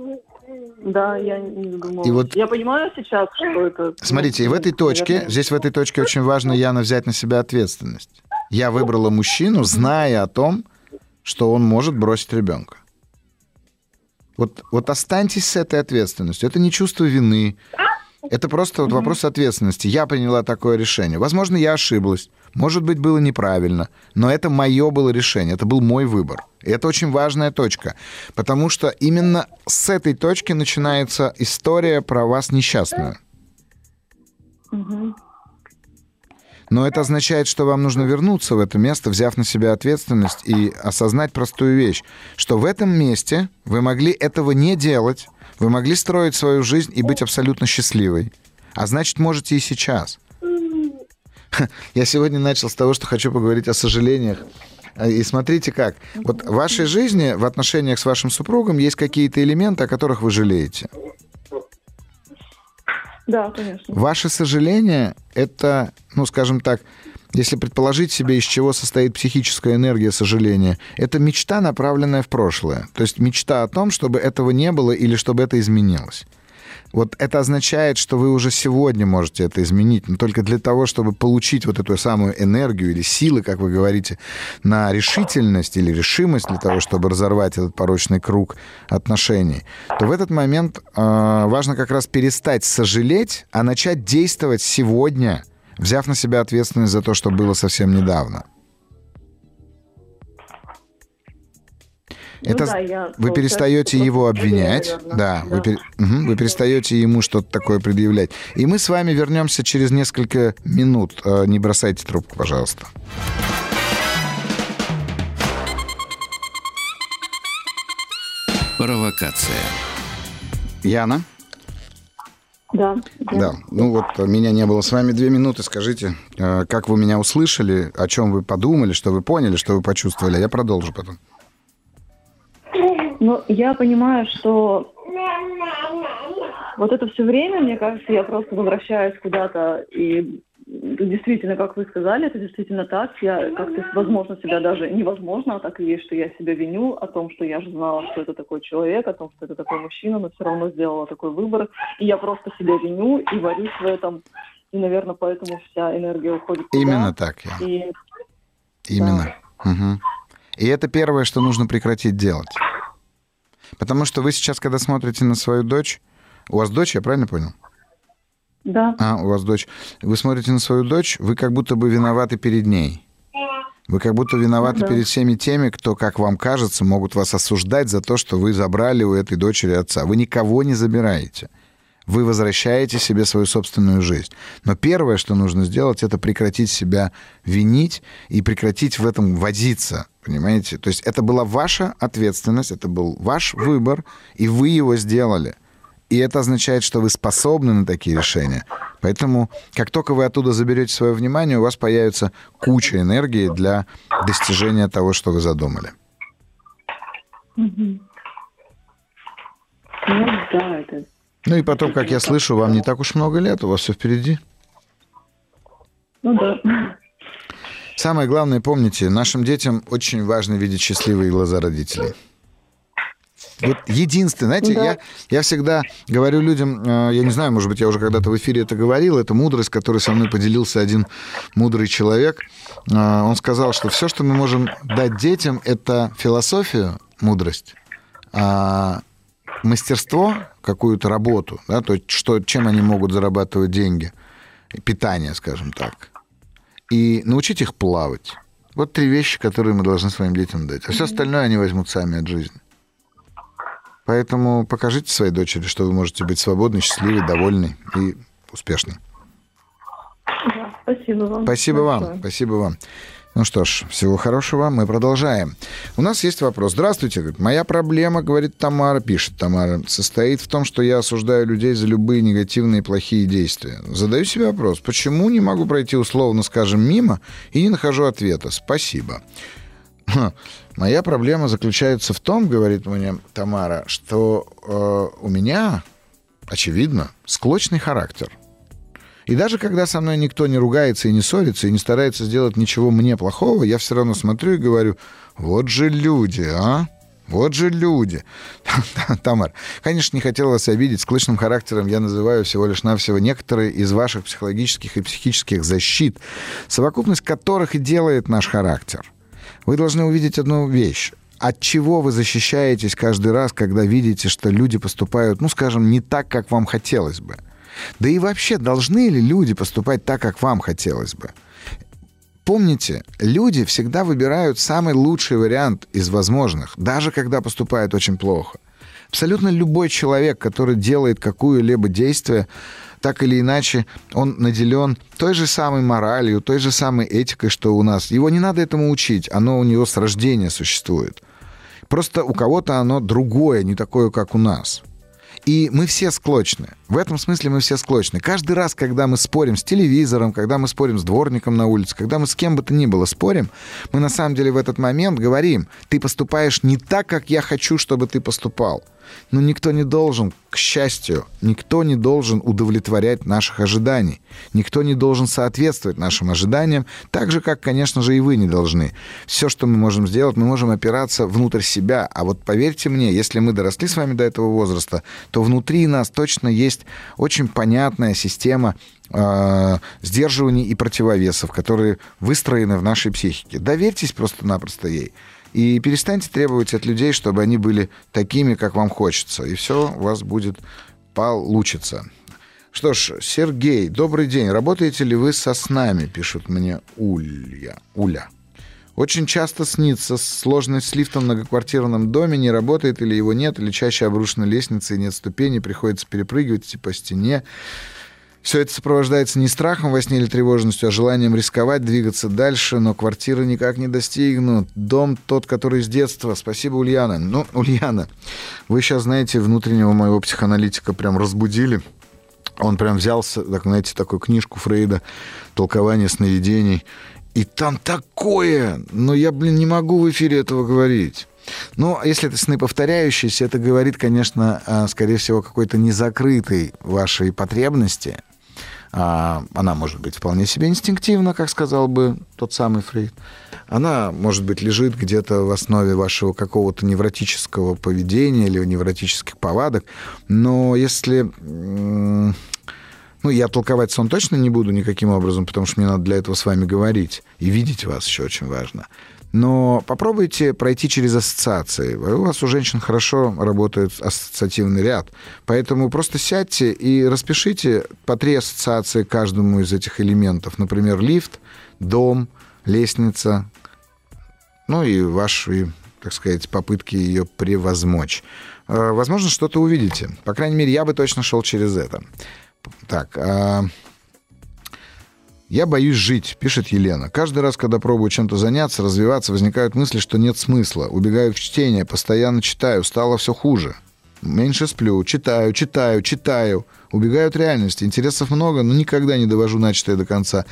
Да, я не думала. И вот... Я понимаю сейчас, что это... Смотрите, и в этой точке, здесь в этой точке очень важно, Яна, взять на себя ответственность. Я выбрала мужчину, зная о том, что он может бросить ребенка. Вот останьтесь с этой ответственностью. Это не чувство вины. Это просто вопрос ответственности. Я приняла такое решение. Возможно, я ошиблась. Может быть, было неправильно. Но это мое было решение. Это был мой выбор. И это очень важная точка. Потому что именно с этой точки начинается история про вас несчастную. Но это означает, что вам нужно вернуться в это место, взяв на себя ответственность и осознать простую вещь, что в этом месте вы могли этого не делать, вы могли строить свою жизнь и быть абсолютно счастливой. А значит, можете и сейчас. Я сегодня начал с того, что хочу поговорить о сожалениях. И смотрите как. Вот в вашей жизни, в отношениях с вашим супругом есть какие-то элементы, о которых вы жалеете. Да, конечно. Ваше сожаление – это, ну, скажем так, если предположить себе, из чего состоит психическая энергия сожаления, это мечта, направленная в прошлое. То есть мечта о том, чтобы этого не было или чтобы это изменилось. Вот это означает, что вы уже сегодня можете это изменить, но только для того, чтобы получить вот эту самую энергию или силы, как вы говорите, на решительность или решимость для того, чтобы разорвать этот порочный круг отношений, то в этот момент важно как раз перестать сожалеть, а начать действовать сегодня, взяв на себя ответственность за то, что было совсем недавно. Это... Ну, да, вы перестаете его обвинять, наверное, да, да. Вы перестаете ему что-то такое предъявлять. И мы с вами вернемся через несколько минут. Не бросайте трубку, пожалуйста. Провокация. Яна? Да. Да. Ну вот меня не было с вами 2 минуты. Скажите, как вы меня услышали, о чем вы подумали, что вы поняли, что вы почувствовали. Я продолжу потом. Но я понимаю, что вот это все время, мне кажется, я просто возвращаюсь куда-то. И действительно, как вы сказали, это действительно так. Я как-то, возможно, себя даже... Невозможно, а так и есть, что я себя виню о том, что я же знала, что это такой человек, о том, что это такой мужчина, но все равно сделала такой выбор. И я просто себя виню и варюсь в этом. И, наверное, поэтому вся энергия уходит туда. Именно так. И... Именно. Да. Угу. И это первое, что нужно прекратить делать. Потому что вы сейчас, когда смотрите на свою дочь... У вас дочь, я правильно понял? Да. А, у вас дочь. Вы смотрите на свою дочь, вы как будто бы виноваты перед ней. Вы как будто виноваты перед всеми теми, кто, как вам кажется, могут вас осуждать за то, что вы забрали у этой дочери отца. Вы никого не забираете. Вы возвращаете себе свою собственную жизнь. Но первое, что нужно сделать, это прекратить себя винить и прекратить в этом возиться. Понимаете? То есть это была ваша ответственность, это был ваш выбор, и вы его сделали. И это означает, что вы способны на такие решения. Поэтому, как только вы оттуда заберете свое внимание, у вас появится куча энергии для достижения того, что вы задумали. Ну да, это... Ну и потом, как я слышу, вам не так уж много лет, у вас все впереди. Ну да. Самое главное, помните, нашим детям очень важно видеть счастливые глаза родителей. Вот единственное, знаете, да. я всегда говорю людям, я не знаю, может быть, я уже когда-то в эфире это говорил, это мудрость, которой со мной поделился один мудрый человек. Он сказал, что все, что мы можем дать детям, это философию, мудрость, мастерство, какую-то работу, да, то есть что, чем они могут зарабатывать деньги, питание, скажем так, и научить их плавать. Вот 3 вещи, которые мы должны своим детям дать. А все остальное они возьмут сами от жизни. Поэтому покажите своей дочери, что вы можете быть свободной, счастливой, довольной и успешной. Да, спасибо вам. Спасибо вам. Спасибо вам. Ну что ж, всего хорошего, мы продолжаем. У нас есть вопрос. Здравствуйте. Моя проблема, говорит Тамара, пишет Тамара, состоит в том, что я осуждаю людей за любые негативные и плохие действия. Задаю себе вопрос, почему не могу пройти условно, скажем, мимо и не нахожу ответа? Спасибо. Моя проблема заключается в том, говорит мне Тамара, что у меня, очевидно, склочный характер. И даже когда со мной никто не ругается и не ссорится, и не старается сделать ничего мне плохого, я все равно смотрю и говорю, вот же люди, а? Вот же люди. Тамар, конечно, не хотел вас обидеть. Склочным характером я называю всего лишь навсего некоторые из ваших психологических и психических защит, совокупность которых и делает наш характер. Вы должны увидеть одну вещь. От чего вы защищаетесь каждый раз, когда видите, что люди поступают, ну, скажем, не так, как вам хотелось бы? Да и вообще, должны ли люди поступать так, как вам хотелось бы? Помните, люди всегда выбирают самый лучший вариант из возможных, даже когда поступают очень плохо. Абсолютно любой человек, который делает какое-либо действие, так или иначе, он наделен той же самой моралью, той же самой этикой, что у нас. Его не надо этому учить, оно у него с рождения существует. Просто у кого-то оно другое, не такое, как у нас. И мы все склочны. В этом смысле мы все склочны. Каждый раз, когда мы спорим с телевизором, когда мы спорим с дворником на улице, когда мы с кем бы то ни было спорим, мы на самом деле в этот момент говорим, ты поступаешь не так, как я хочу, чтобы ты поступал. Но никто не должен, к счастью, никто не должен удовлетворять наших ожиданий. Никто не должен соответствовать нашим ожиданиям, так же, как, конечно же, и вы не должны. Все, что мы можем сделать, мы можем опираться внутрь себя. А вот поверьте мне, если мы доросли с вами до этого возраста, то внутри нас точно есть очень понятная система сдерживаний и противовесов, которые выстроены в нашей психике. Доверьтесь просто-напросто ей. И перестаньте требовать от людей, чтобы они были такими, как вам хочется. И все у вас будет получиться. Что ж, Сергей, добрый день. Работаете ли вы со снами, пишет мне Уля. Очень часто снится. Сложность с лифтом в многоквартирном доме. Не работает или его нет, или чаще обрушена лестница и нет ступеней. Приходится перепрыгивать идти по стене. Все это сопровождается не страхом во сне или тревожностью, а желанием рисковать, двигаться дальше, но квартиры никак не достигнут. Дом тот, который с детства. Спасибо, Ульяна. Ну, Ульяна, вы сейчас, знаете, внутреннего моего психоаналитика прям разбудили. Он прям взялся, так, знаете, такую книжку Фрейда «Толкование сновидений». И там такое! Но я, не могу в эфире этого говорить. Но если это сны повторяющиеся, это говорит, конечно, скорее всего, какой-то незакрытой вашей потребности. Она может быть вполне себе инстинктивна, как сказал бы тот самый Фрейд. Она, может быть, лежит где-то в основе вашего какого-то невротического поведения или невротических повадок. Но если... Ну, я толковать сон точно не буду никаким образом, потому что мне надо для этого с вами говорить. И видеть вас еще очень важно. Но попробуйте пройти через ассоциации. У вас у женщин хорошо работает ассоциативный ряд. Поэтому просто сядьте и распишите по 3 ассоциации каждому из этих элементов. Например, лифт, дом, лестница, ну и ваш так сказать, попытки ее превозмочь. Возможно, что-то увидите. По крайней мере, я бы точно шел через это. Так, я боюсь жить, пишет Елена. Каждый раз, когда пробую чем-то заняться, развиваться, возникают мысли, что нет смысла. Убегаю в чтение, постоянно читаю, стало все хуже. Меньше сплю, читаю. Убегаю от реальности. Интересов много, но никогда не довожу начатое до конца.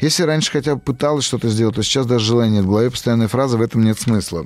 Если раньше хотя бы пыталась что-то сделать, то сейчас даже желания нет. В голове постоянная фраза «в этом нет смысла».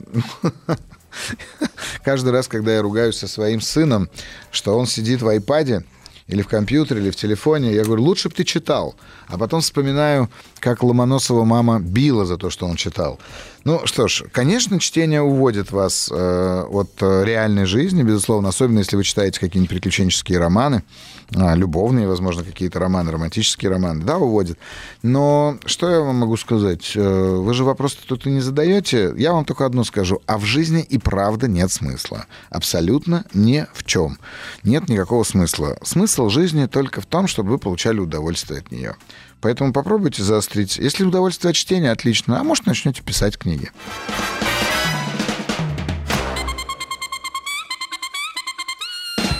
Каждый раз, когда я ругаюсь со своим сыном, что он сидит в айпаде, или в компьютере, или в телефоне. Я говорю, лучше бы ты читал. А потом вспоминаю, как Ломоносова мама била за то, что он читал. Ну что ж, конечно, чтение уводит вас от реальной жизни, безусловно, особенно если вы читаете какие-нибудь приключенческие романы, любовные, возможно, какие-то романы, романтические романы. Да, уводит. Но что я вам могу сказать? Вы же вопрос тут и не задаете. Я вам только одно скажу. А в жизни и правда нет смысла. Абсолютно ни в чем. Нет никакого смысла. Смысл жизни только в том, чтобы вы получали удовольствие от нее. Поэтому попробуйте заострить. Если удовольствие от чтения, отлично. А может, начнете писать книги.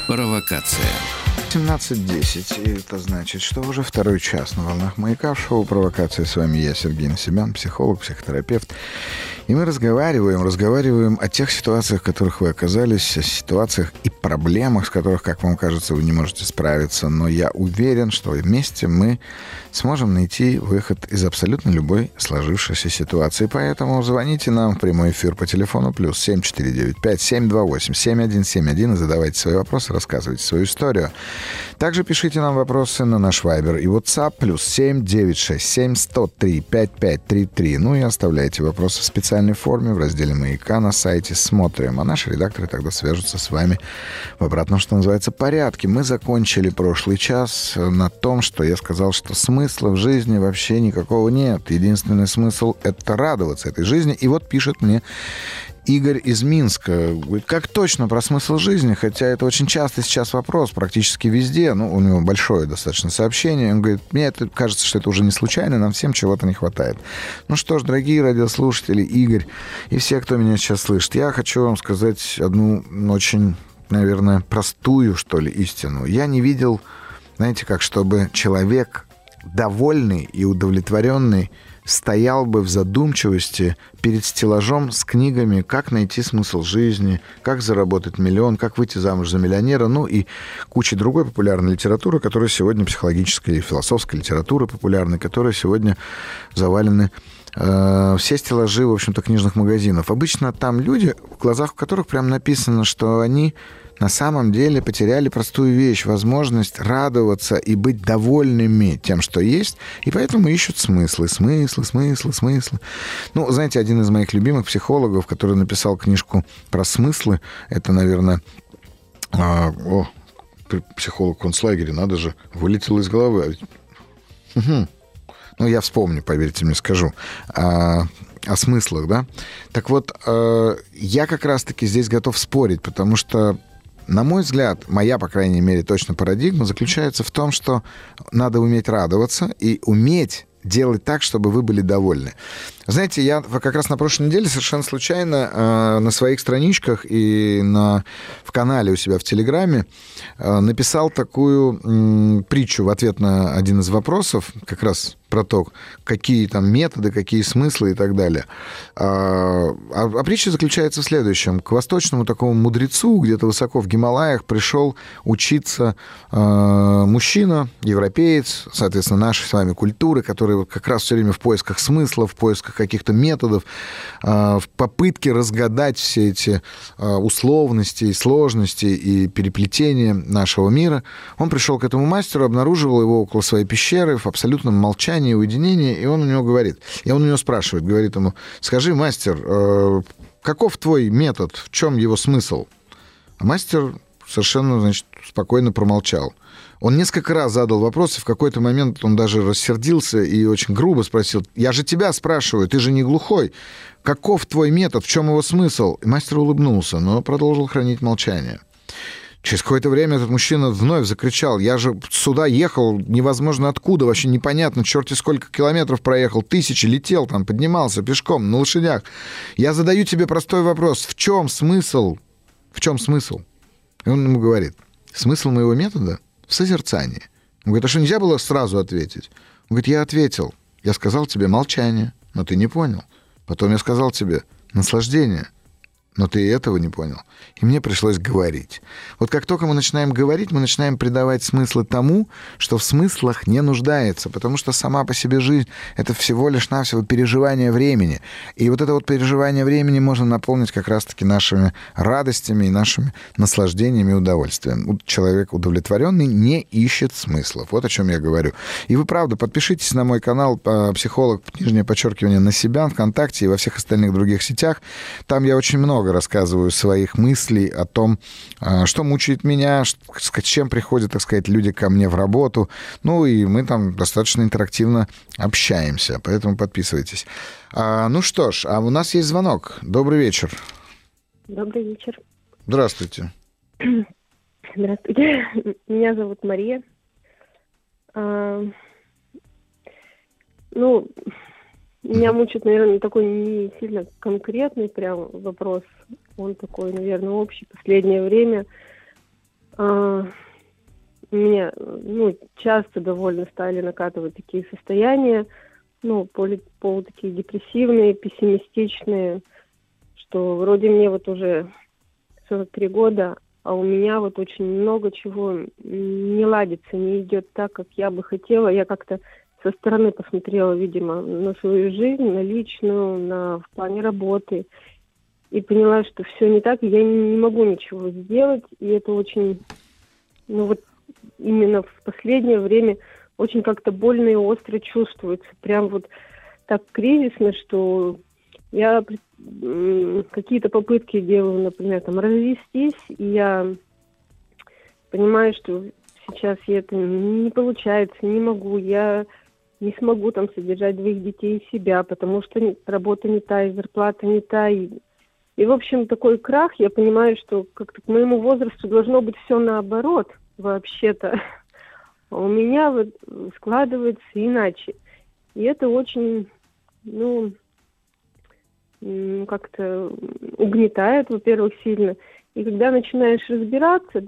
Провокация. 17:10. Это значит, что уже второй час на волнах Маяка в шоу «Провокация». С вами я, Сергей Насебян, психолог, психотерапевт. И мы разговариваем о тех ситуациях, в которых вы оказались, о ситуациях и проблемах, с которых, как вам кажется, вы не можете справиться. Но я уверен, что вместе мы сможем найти выход из абсолютно любой сложившейся ситуации. Поэтому звоните нам в прямой эфир по телефону +7 495 728 7171 и задавайте свои вопросы, рассказывайте свою историю. Также пишите нам вопросы на наш Viber и WhatsApp +7 967 103 5533. Ну и оставляйте вопросы в специальной форме в разделе «Маяка» на сайте «Смотрим». А наши редакторы тогда свяжутся с вами в обратном, что называется, порядке. Мы закончили прошлый час на том, что я сказал, что смысла в жизни вообще никакого нет. Единственный смысл — это радоваться этой жизни. И вот пишет мне Игорь из Минска. Говорит, как точно про смысл жизни, хотя это очень часто сейчас вопрос, практически везде. Ну, у него большое достаточно сообщение. Он говорит, мне это кажется, что это уже не случайно, нам всем чего-то не хватает. Ну что ж, дорогие радиослушатели, Игорь и все, кто меня сейчас слышит, я хочу вам сказать одну очень, наверное, простую, что ли, истину. Я не видел, знаете, как, чтобы человек довольный и удовлетворенный стоял бы в задумчивости перед стеллажом с книгами «Как найти смысл жизни», «Как заработать миллион», «Как выйти замуж за миллионера», ну и куча другой популярной литературы, которая сегодня психологическая и философская литература популярная, которая сегодня завалены все стеллажи, в общем-то, книжных магазинов. Обычно там люди, в глазах которых прям написано, что они на самом деле потеряли простую вещь, возможность радоваться и быть довольными тем, что есть, и поэтому ищут смыслы. Ну, знаете, один из моих любимых психологов, который написал книжку про смыслы, это, наверное, психолог концлагеря, надо же, вылетело из головы. Угу. Ну, я вспомню, поверьте мне, скажу. О смыслах, да? Так вот, я как раз-таки здесь готов спорить, потому что, на мой взгляд, моя, по крайней мере, точно парадигма заключается в том, что надо уметь радоваться и уметь делать так, чтобы вы были довольны. Знаете, я как раз на прошлой неделе совершенно случайно на своих страничках и в канале у себя в Телеграме написал такую притчу в ответ на один из вопросов, как раз про то, какие там методы, какие смыслы и так далее. А притча заключается в следующем. К восточному такому мудрецу, где-то высоко в Гималаях, пришел учиться мужчина, европеец, соответственно, нашей с вами культуры, который как раз все время в поисках смысла, в поисках каких-то методов, в попытке разгадать все эти условности и сложности и переплетения нашего мира. Он пришел к этому мастеру, обнаруживал его около своей пещеры в абсолютном молчании, уединении, и он у него говорит, и он у него спрашивает, говорит ему, скажи, мастер, каков твой метод, в чем его смысл? А мастер совершенно, значит, спокойно промолчал. Он несколько раз задал вопрос, и в какой-то момент он даже рассердился и очень грубо спросил, «Я же тебя спрашиваю, ты же не глухой. Каков твой метод, в чем его смысл?» И мастер улыбнулся, но продолжил хранить молчание. Через какое-то время этот мужчина вновь закричал: «Я же сюда ехал, невозможно откуда, вообще непонятно, черти сколько километров проехал, тысячи, летел там, поднимался пешком, на лошадях. Я задаю тебе простой вопрос, в чем смысл? В чем смысл?» И он ему говорит: смысл моего метода в созерцании. Он говорит: а что, нельзя было сразу ответить? Он говорит: я ответил, я сказал тебе молчание, но ты не понял. Потом я сказал тебе наслаждение, но ты и этого не понял. И мне пришлось говорить. Вот как только мы начинаем говорить, мы начинаем придавать смыслы тому, что в смыслах не нуждается, потому что сама по себе жизнь — это всего лишь навсего переживание времени. И вот это вот переживание времени можно наполнить как раз-таки нашими радостями и нашими наслаждениями и удовольствием. Человек удовлетворенный не ищет смыслов. Вот о чем я говорю. И вы, правда, подпишитесь на мой канал «Психолог», _ Насебян, ВКонтакте и во всех остальных других сетях. Там я очень много рассказываю своих мыслей о том, что мучает меня, с чем приходят, так сказать, люди ко мне в работу. Ну, и мы там достаточно интерактивно общаемся, поэтому подписывайтесь. Ну что ж, а у нас есть звонок. Добрый вечер. Добрый вечер. Здравствуйте. Здравствуйте. Меня зовут Мария. Ну... Меня мучает, наверное, такой не сильно конкретный прям вопрос. Он такой, наверное, общий. Последнее время меня, часто довольно стали накатывать такие состояния, такие депрессивные, пессимистичные, что вроде мне вот уже 43 года, а у меня вот очень много чего не ладится, не идет так, как я бы хотела. Я как-то со стороны посмотрела, видимо, на свою жизнь, на личную, в плане работы. И поняла, что все не так, я не могу ничего сделать. И это очень, именно в последнее время очень как-то больно и остро чувствуется. Прям так кризисно, что я какие-то попытки делаю, например, развестись, и я понимаю, что сейчас я это не получается, не могу, я... не смогу там содержать двоих детей и себя, потому что работа не та, и зарплата не та. И в общем, такой крах, я понимаю, что как-то к моему возрасту должно быть все наоборот, вообще-то. А у меня складывается иначе. И это очень, как-то угнетает, во-первых, сильно. И когда начинаешь разбираться,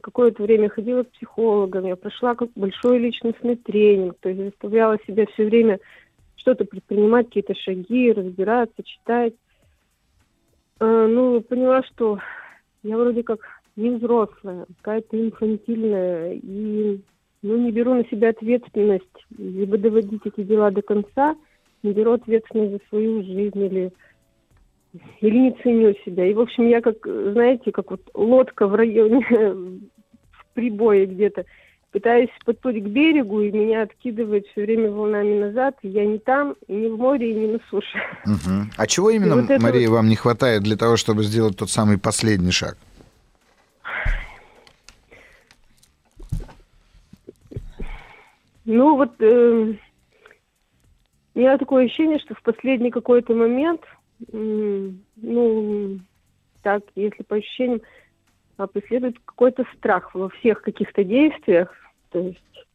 какое-то время ходила к психологам, я прошла большой личностный тренинг, то есть заставляла себя все время что-то предпринимать, какие-то шаги, разбираться, читать. Поняла, что я вроде как не взрослая, какая-то инфантильная, и не беру на себя ответственность, либо доводить эти дела до конца, не беру ответственность за свою жизнь, или не ценю себя. И, в общем, я как лодка в районе, в прибое где-то, пытаюсь подплыть к берегу, и меня откидывает все время волнами назад. И я не там, и не в море, и не на суше. Угу. А чего именно, Мария, вам не хватает для того, чтобы сделать тот самый последний шаг? У меня такое ощущение, что в последний какой-то момент... так, если по ощущениям, преследует какой-то страх во всех каких-то действиях, то есть,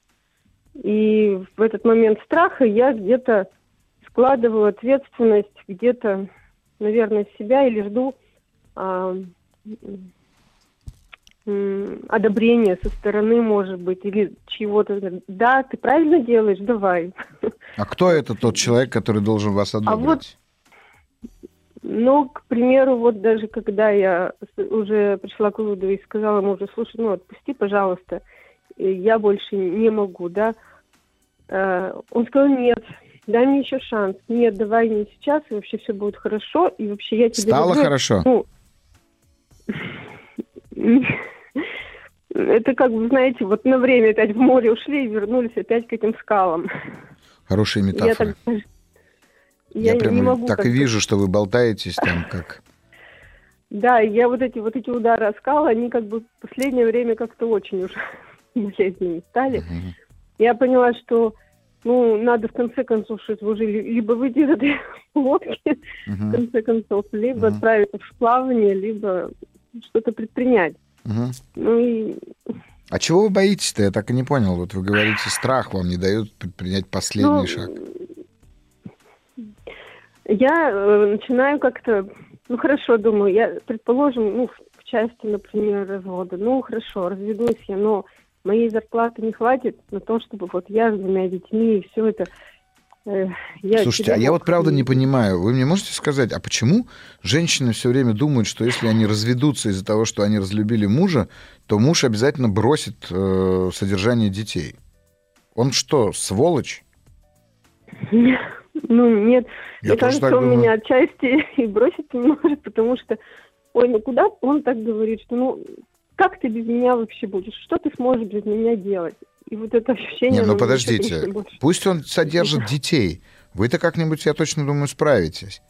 и в этот момент страха я где-то складываю ответственность, где-то, наверное, в себя, или жду одобрения со стороны, может быть, или чего-то. Да, ты правильно делаешь, давай. А кто это тот человек, который должен вас одобрить? К примеру, даже когда я уже пришла к выводу и сказала мужу: слушай, отпусти, пожалуйста, я больше не могу, да. Он сказал: нет, дай мне еще шанс, нет, давай не сейчас, и вообще все будет хорошо, и вообще я тебе... Стало люблю. Хорошо? Это на время опять в море ушли и вернулись опять к этим скалам. Хорошие метафоры. Я прям не могу так и вижу, что вы болтаетесь там как. Да, я эти удары о скалы, они в последнее время как-то очень уж болезненными стали. Угу. Я поняла, что надо в конце концов что-то уже либо выйти из этой лодки, в конце концов, либо отправиться в плавание, либо что-то предпринять. Угу. И... А чего вы боитесь-то? Я так и не понял. Вот вы говорите, страх вам не дает предпринять последний шаг. Я начинаю как-то... хорошо, думаю, я, предположим, в части, например, развода. Хорошо, разведусь я, но моей зарплаты не хватит на то, чтобы вот я с двумя детьми и все это... Слушайте, а я вот правда не понимаю. Вы мне можете сказать, а почему женщины все время думают, что если они разведутся из-за того, что они разлюбили мужа, то муж обязательно бросит содержание детей? Он что, сволочь? Нет. Мне кажется, он меня отчасти и бросить не может, потому что... куда он так говорит, что как ты без меня вообще будешь? Что ты сможешь без меня делать? И вот это ощущение... подождите. Пусть он содержит детей. Вы-то как-нибудь, я точно думаю, справитесь.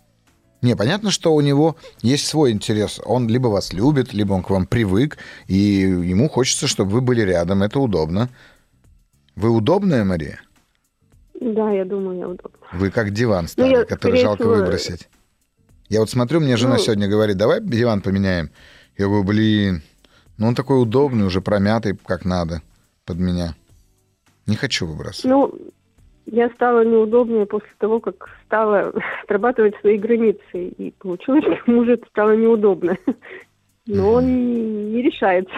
Понятно, что у него есть свой интерес. Он либо вас любит, либо он к вам привык, и ему хочется, чтобы вы были рядом. Это удобно. Вы удобная, Мария? Да, я думаю, я удобна. Вы как диван старый, который жалко выбросить. Я вот смотрю, мне жена сегодня говорит, давай диван поменяем. Я говорю, он такой удобный, уже промятый, как надо, под меня. Не хочу выбрасывать. Я стала неудобнее после того, как стала отрабатывать свои границы. И получилось, что мужу это стало неудобно. Но он не решается.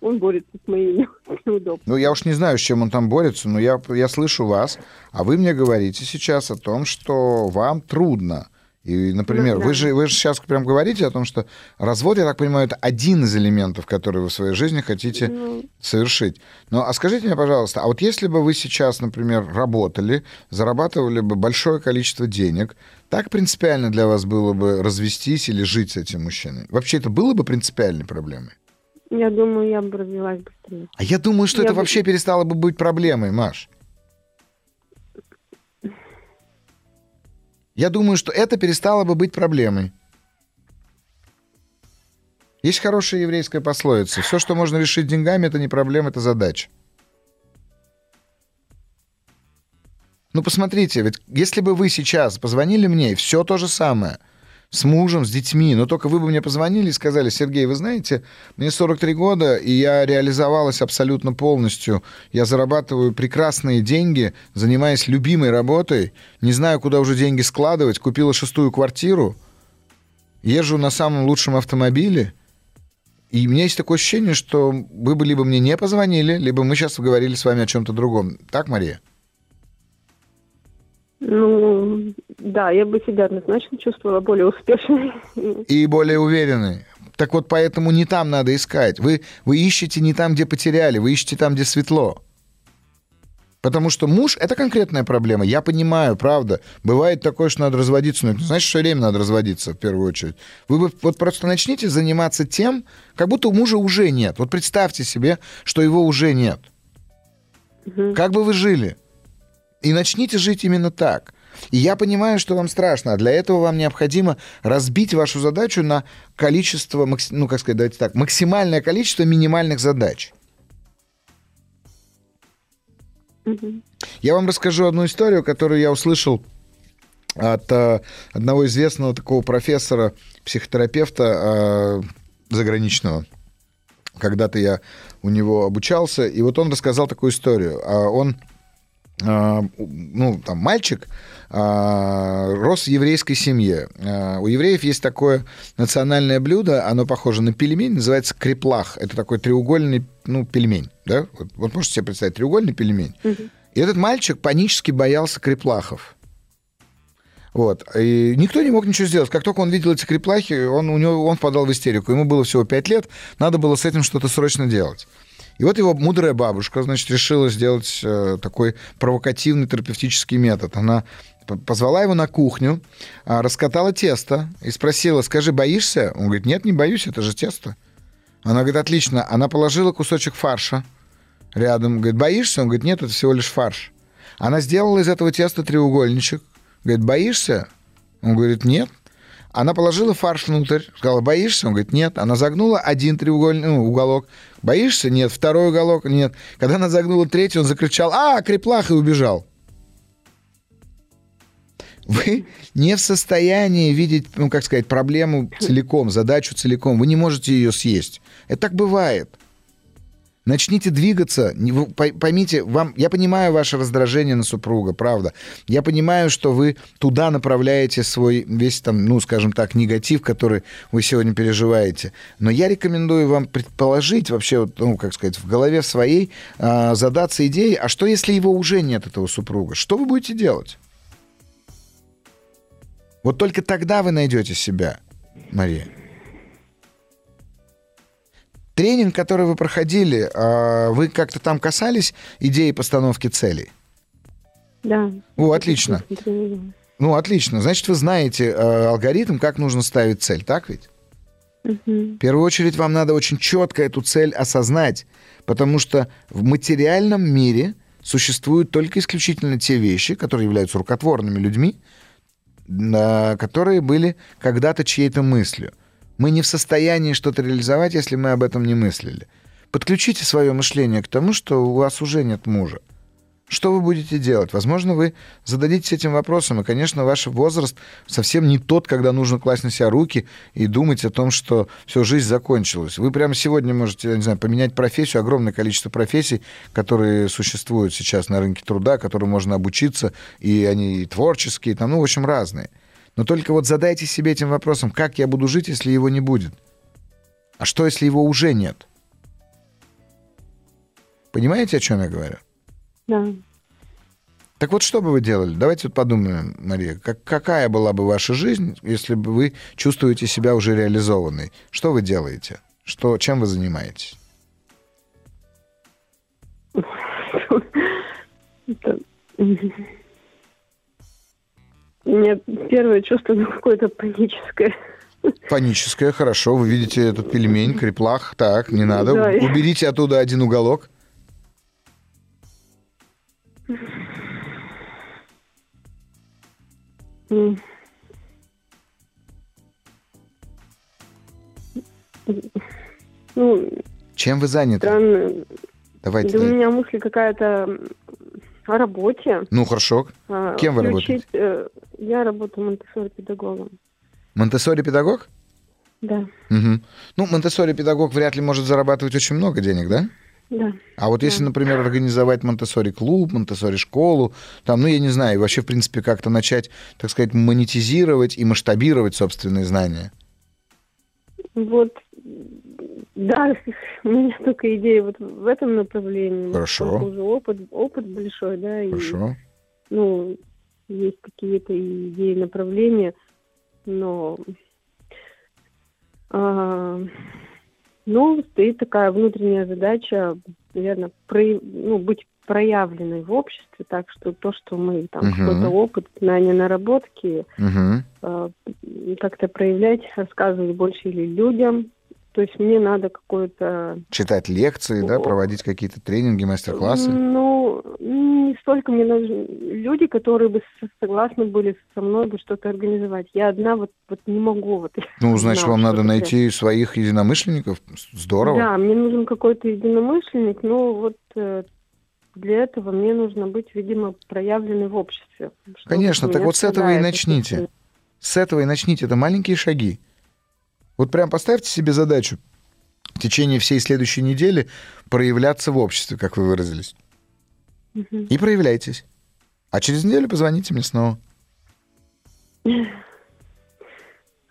Он борется с моими неудобствами. Я уж не знаю, с чем он там борется, но я слышу вас, а вы мне говорите сейчас о том, что вам трудно. И, например, вы же сейчас прям говорите о том, что развод, я так понимаю, это один из элементов, который вы в своей жизни хотите совершить. А скажите мне, пожалуйста, а вот если бы вы сейчас, например, работали, зарабатывали бы большое количество денег, так принципиально для вас было бы развестись или жить с этим мужчиной? Вообще это было бы принципиальной проблемой? Я думаю, я бы развелась быстрее. А я думаю, что это вообще перестало бы быть проблемой, Маш. Я думаю, что это перестало бы быть проблемой. Есть хорошая еврейская пословица. Все, что можно решить деньгами, это не проблема, это задача. Посмотрите, ведь если бы вы сейчас позвонили мне, все то же самое, с мужем, с детьми, но только вы бы мне позвонили и сказали, Сергей, вы знаете, мне 43 года, и я реализовалась абсолютно полностью, я зарабатываю прекрасные деньги, занимаясь любимой работой, не знаю, куда уже деньги складывать, купила 6-ю квартиру, езжу на самом лучшем автомобиле, и у меня есть такое ощущение, что вы бы либо мне не позвонили, либо мы сейчас говорили с вами о чем-то другом. Так, Мария? Да, я бы себя однозначно чувствовала более успешной. И более уверенной. Так вот, поэтому не там надо искать. Вы ищете не там, где потеряли, вы ищете там, где светло. Потому что муж – это конкретная проблема. Я понимаю, правда. Бывает такое, что надо разводиться, но это не значит, что все время надо разводиться, в первую очередь. Вы вот просто начните заниматься тем, как будто у мужа уже нет. Вот представьте себе, что его уже нет. Угу. Как бы вы жили? И начните жить именно так. И я понимаю, что вам страшно, а для этого вам необходимо разбить вашу задачу на количество, максимальное количество минимальных задач. Mm-hmm. Я вам расскажу одну историю, которую я услышал от одного известного такого профессора, психотерапевта заграничного. Когда-то я у него обучался, и вот он рассказал такую историю. Мальчик рос в еврейской семье. У евреев есть такое национальное блюдо, оно похоже на пельмень, называется креплах. Это такой треугольный, пельмень, да? Вот можете себе представить, треугольный пельмень. Угу. И этот мальчик панически боялся креплахов. И никто не мог ничего сделать. Как только он видел эти креплахи, он впадал в истерику. Ему было всего 5 лет, надо было с этим что-то срочно делать. И вот его мудрая бабушка, решила сделать такой провокативный терапевтический метод. Она позвала его на кухню, раскатала тесто и спросила, скажи, боишься? Он говорит, нет, не боюсь, это же тесто. Она говорит, отлично. Она положила кусочек фарша рядом. Говорит, боишься? Он говорит, нет, это всего лишь фарш. Она сделала из этого теста треугольничек. Говорит, боишься? Он говорит, нет. Она положила фарш внутрь, сказала, боишься? Он говорит, нет. Она загнула один треугольный уголок. Боишься? Нет. Второй уголок? Нет. Когда она загнула третий, он закричал, креплах, и убежал. Вы не в состоянии видеть, ну, как сказать, проблему целиком, задачу целиком. Вы не можете ее съесть. Это так бывает. Начните двигаться. Поймите, вам, я понимаю ваше раздражение на супруга, правда. Я понимаю, что вы туда направляете свой весь, там, ну, скажем так, негатив, который вы сегодня переживаете. Но я рекомендую вам предположить вообще, ну, как сказать, в голове своей задаться идеей, а что, если его уже нет, этого супруга? Что вы будете делать? Вот только тогда вы найдете себя, Мария. Тренинг, который вы проходили, вы как-то там касались идеи постановки целей? Да. О, отлично. Ну, отлично. Значит, вы знаете алгоритм, как нужно ставить цель, так ведь? Угу. В первую очередь вам надо очень четко эту цель осознать, потому что в материальном мире существуют только исключительно те вещи, которые являются рукотворными людьми, которые были когда-то чьей-то мыслью. Мы не в состоянии что-то реализовать, если мы об этом не мыслили. Подключите свое мышление к тому, что у вас уже нет мужа. Что вы будете делать? Возможно, вы зададитесь этим вопросом, и, конечно, ваш возраст совсем не тот, когда нужно класть на себя руки и думать о том, что всё, жизнь закончилась. Вы прямо сегодня можете, я не знаю, поменять профессию, огромное количество профессий, которые существуют сейчас на рынке труда, которым можно обучиться, и они и творческие, там, ну, в общем, разные. Но только вот задайте себе этим вопросом, как я буду жить, если его не будет? А что, если его уже нет? Понимаете, о чем я говорю? Да. Так вот, что бы вы делали? Давайте вот подумаем, Мария, какая была бы ваша жизнь, если бы вы чувствуете себя уже реализованной? Что вы делаете? Чем вы занимаетесь? У меня первое чувство, ну, какое-то паническое. Паническое, хорошо. Вы видите этот пельмень, креплах. Так, не надо. Да. Уберите оттуда один уголок. Ну, чем вы заняты? Странно. Давайте. Да, у меня мысль какая-то... О работе. Ну, хорошо. Кем вы работаете? Я работаю монтессори-педагогом. Монтессори-педагог? Да. Угу. Ну, монтессори-педагог вряд ли может зарабатывать очень много денег, да? Да. А вот если, например, организовать монтессори-клуб, монтессори-школу, там, ну, я не знаю, вообще, в принципе, как-то начать, так сказать, монетизировать и масштабировать собственные знания. Вот, да, у меня только идея вот в этом направлении. Хорошо. Уже опыт большой, да. Хорошо. И, ну, есть какие-то идеи, направления, но... Ну, стоит такая внутренняя задача, наверное, быть проявленной в обществе, так что то, что мы там какой-то опыт, знания, наработки, как-то проявлять, рассказывать больше или людям. То есть мне надо какое-то... Читать лекции, да, проводить какие-то тренинги, мастер-классы? Ну, не столько мне нужны люди, которые бы согласны были со мной бы что-то организовать. Я одна вот не могу. Вот. Ну, значит, вам надо найти своих единомышленников? Здорово. Да, мне нужен какой-то единомышленник, но вот... Для этого мне нужно быть, видимо, проявленной в обществе. Конечно, так вот с этого и начните. С этого и начните. Это маленькие шаги. Вот прям поставьте себе задачу в течение всей следующей недели проявляться в обществе, как вы выразились. И проявляйтесь. А через неделю позвоните мне снова.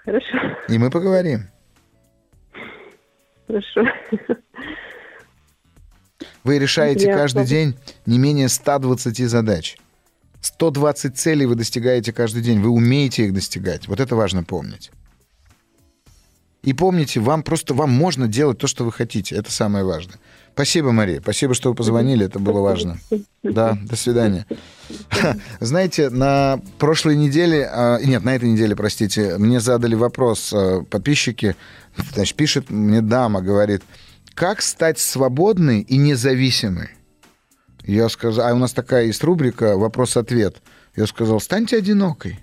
Хорошо. И мы поговорим. Хорошо. Вы решаете каждый день не менее 120 задач. 120 целей вы достигаете каждый день. Вы умеете их достигать. Вот это важно помнить. И помните, вам можно делать то, что вы хотите. Это самое важное. Спасибо, Мария. Спасибо, что вы позвонили. Это было важно. Да, до свидания. Знаете, на прошлой неделе... Нет, на этой неделе, простите. Мне задали вопрос подписчики. Значит, пишет мне дама, говорит... Как стать свободной и независимой? Я сказал, у нас такая есть рубрика «Вопрос-ответ». Я сказал, станьте одинокой.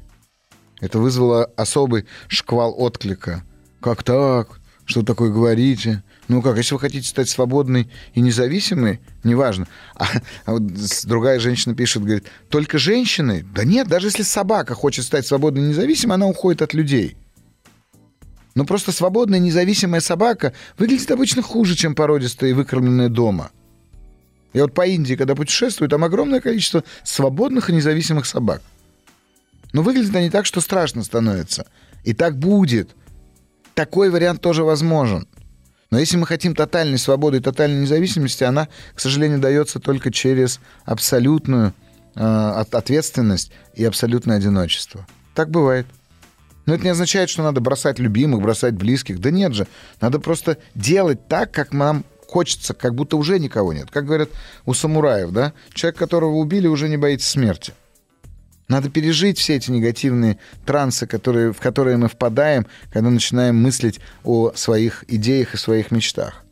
Это вызвало особый шквал отклика. Как так? что такое говорите. Ну как, если вы хотите стать свободной и независимой, неважно. А вот другая женщина пишет, говорит, только женщины? Да нет, даже если собака хочет стать свободной и независимой, она уходит от людей. Но просто свободная независимая собака выглядит обычно хуже, чем породистая и выкормленная дома. Я вот по Индии, когда путешествую, там огромное количество свободных и независимых собак. Но выглядят они так, что страшно становится. И так будет. Такой вариант тоже возможен. Но если мы хотим тотальной свободы и тотальной независимости, она, к сожалению, дается только через абсолютную ответственность и абсолютное одиночество. Так бывает. Но это не означает, что надо бросать любимых, бросать близких. Да нет же. Надо просто делать так, как нам хочется, как будто уже никого нет. Как говорят у самураев, да? Человек, которого убили, уже не боится смерти. Надо пережить все эти негативные трансы, в которые мы впадаем, когда начинаем мыслить о своих идеях и своих мечтах.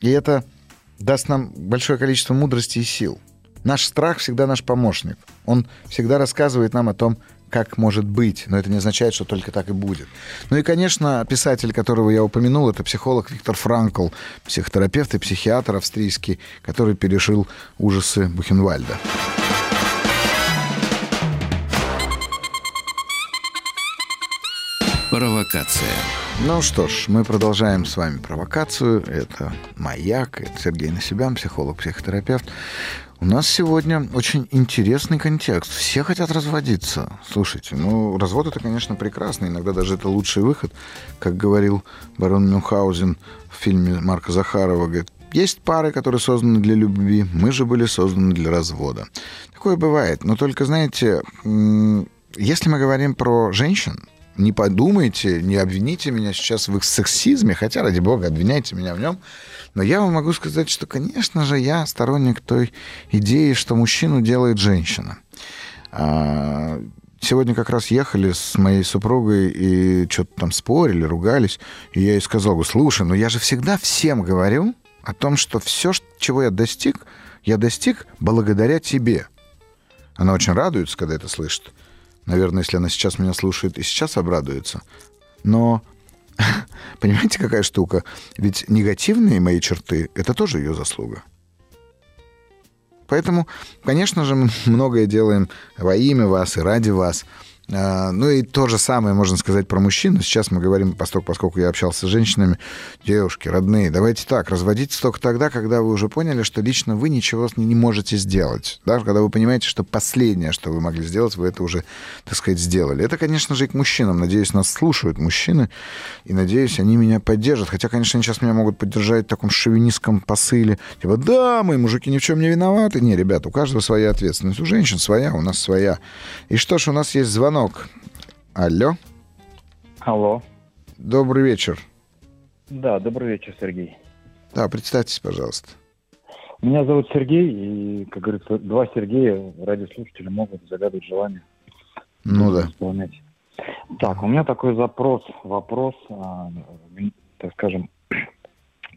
И это даст нам большое количество мудрости и сил. Наш страх всегда наш помощник. Он всегда рассказывает нам о том, как может быть, но это не означает, что только так и будет. Ну и, конечно, писатель, которого я упомянул, это психолог Виктор Франкл, психотерапевт и психиатр австрийский, который пережил ужасы Бухенвальда. Провокация. Ну что ж, мы продолжаем с вами провокацию. Это «Маяк», это Сергей Насебян, психолог, психотерапевт. У нас сегодня очень интересный контекст. Все хотят разводиться. Слушайте, ну, развод — это, конечно, прекрасно. Иногда даже это лучший выход. Как говорил барон Мюнхгаузен в фильме Марка Захарова, говорит, есть пары, которые созданы для любви, мы же были созданы для развода. Такое бывает. Но только, знаете, если мы говорим про женщин, не подумайте, не обвините меня сейчас в их сексизме, хотя, ради бога, обвиняйте меня в нем. Но я вам могу сказать, что, конечно же, я сторонник той идеи, что мужчину делает женщина. Сегодня как раз ехали с моей супругой и что-то там спорили, ругались. И я ей сказал, слушай, ну я же всегда всем говорю о том, что все, чего я достиг благодаря тебе. Она очень радуется, когда это слышит. Наверное, если она сейчас меня слушает, и сейчас обрадуется. Но понимаете, какая штука? Ведь негативные мои черты — это тоже ее заслуга. Поэтому, конечно же, мы многое делаем во имя вас и ради вас. Ну и то же самое можно сказать про мужчин. Сейчас мы говорим, поскольку я общался с женщинами, девушки, родные, давайте так, разводитесь только тогда, когда вы уже поняли, что лично вы ничего не можете сделать. Даже когда вы понимаете, что последнее, что вы могли сделать, вы это уже, так сказать, сделали. Это, конечно же, и к мужчинам. Надеюсь, нас слушают мужчины, и, надеюсь, они меня поддержат. Хотя, конечно, они сейчас меня могут поддержать в таком шовинистском посыле. Типа, да, мы, мужики, ни в чем не виноваты. Не, ребята, у каждого своя ответственность. У женщин своя, у нас своя. И что ж, у нас есть звонок. Алло. Алло. Добрый вечер. Да, добрый вечер, Сергей. Да, представьтесь, пожалуйста. Меня зовут Сергей, и, как говорится, два Сергея радиослушатели могут загадывать желание. Ну да. Исполнять. Так, у меня такой запрос, вопрос, так скажем,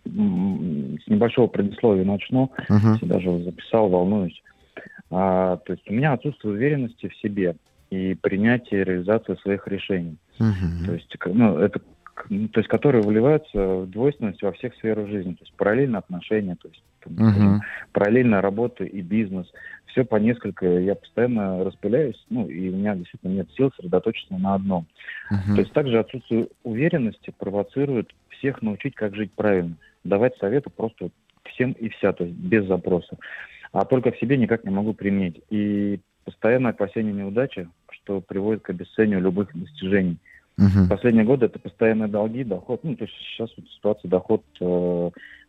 с небольшого предисловия начну. Угу. Я даже записал, волнуюсь. То есть у меня отсутствие уверенности в себе и принятие и реализацию своих решений. Uh-huh. То есть, ну, это, то есть, которые выливаются в двойственность во всех сферах жизни. То есть параллельно отношения, то есть, uh-huh. параллельно работа и бизнес. Все по несколько. Я постоянно распыляюсь, ну, и у меня действительно нет сил сосредоточиться на одном. Uh-huh. То есть также отсутствие уверенности провоцирует всех научить, как жить правильно. Давать советы просто всем и вся, то есть без запроса. А только в себе никак не могу применить. И постоянное опасение неудачи, что приводит к обесцениванию любых достижений. Uh-huh. Последние годы это постоянные долги, доход. Ну, то есть сейчас вот ситуация, доход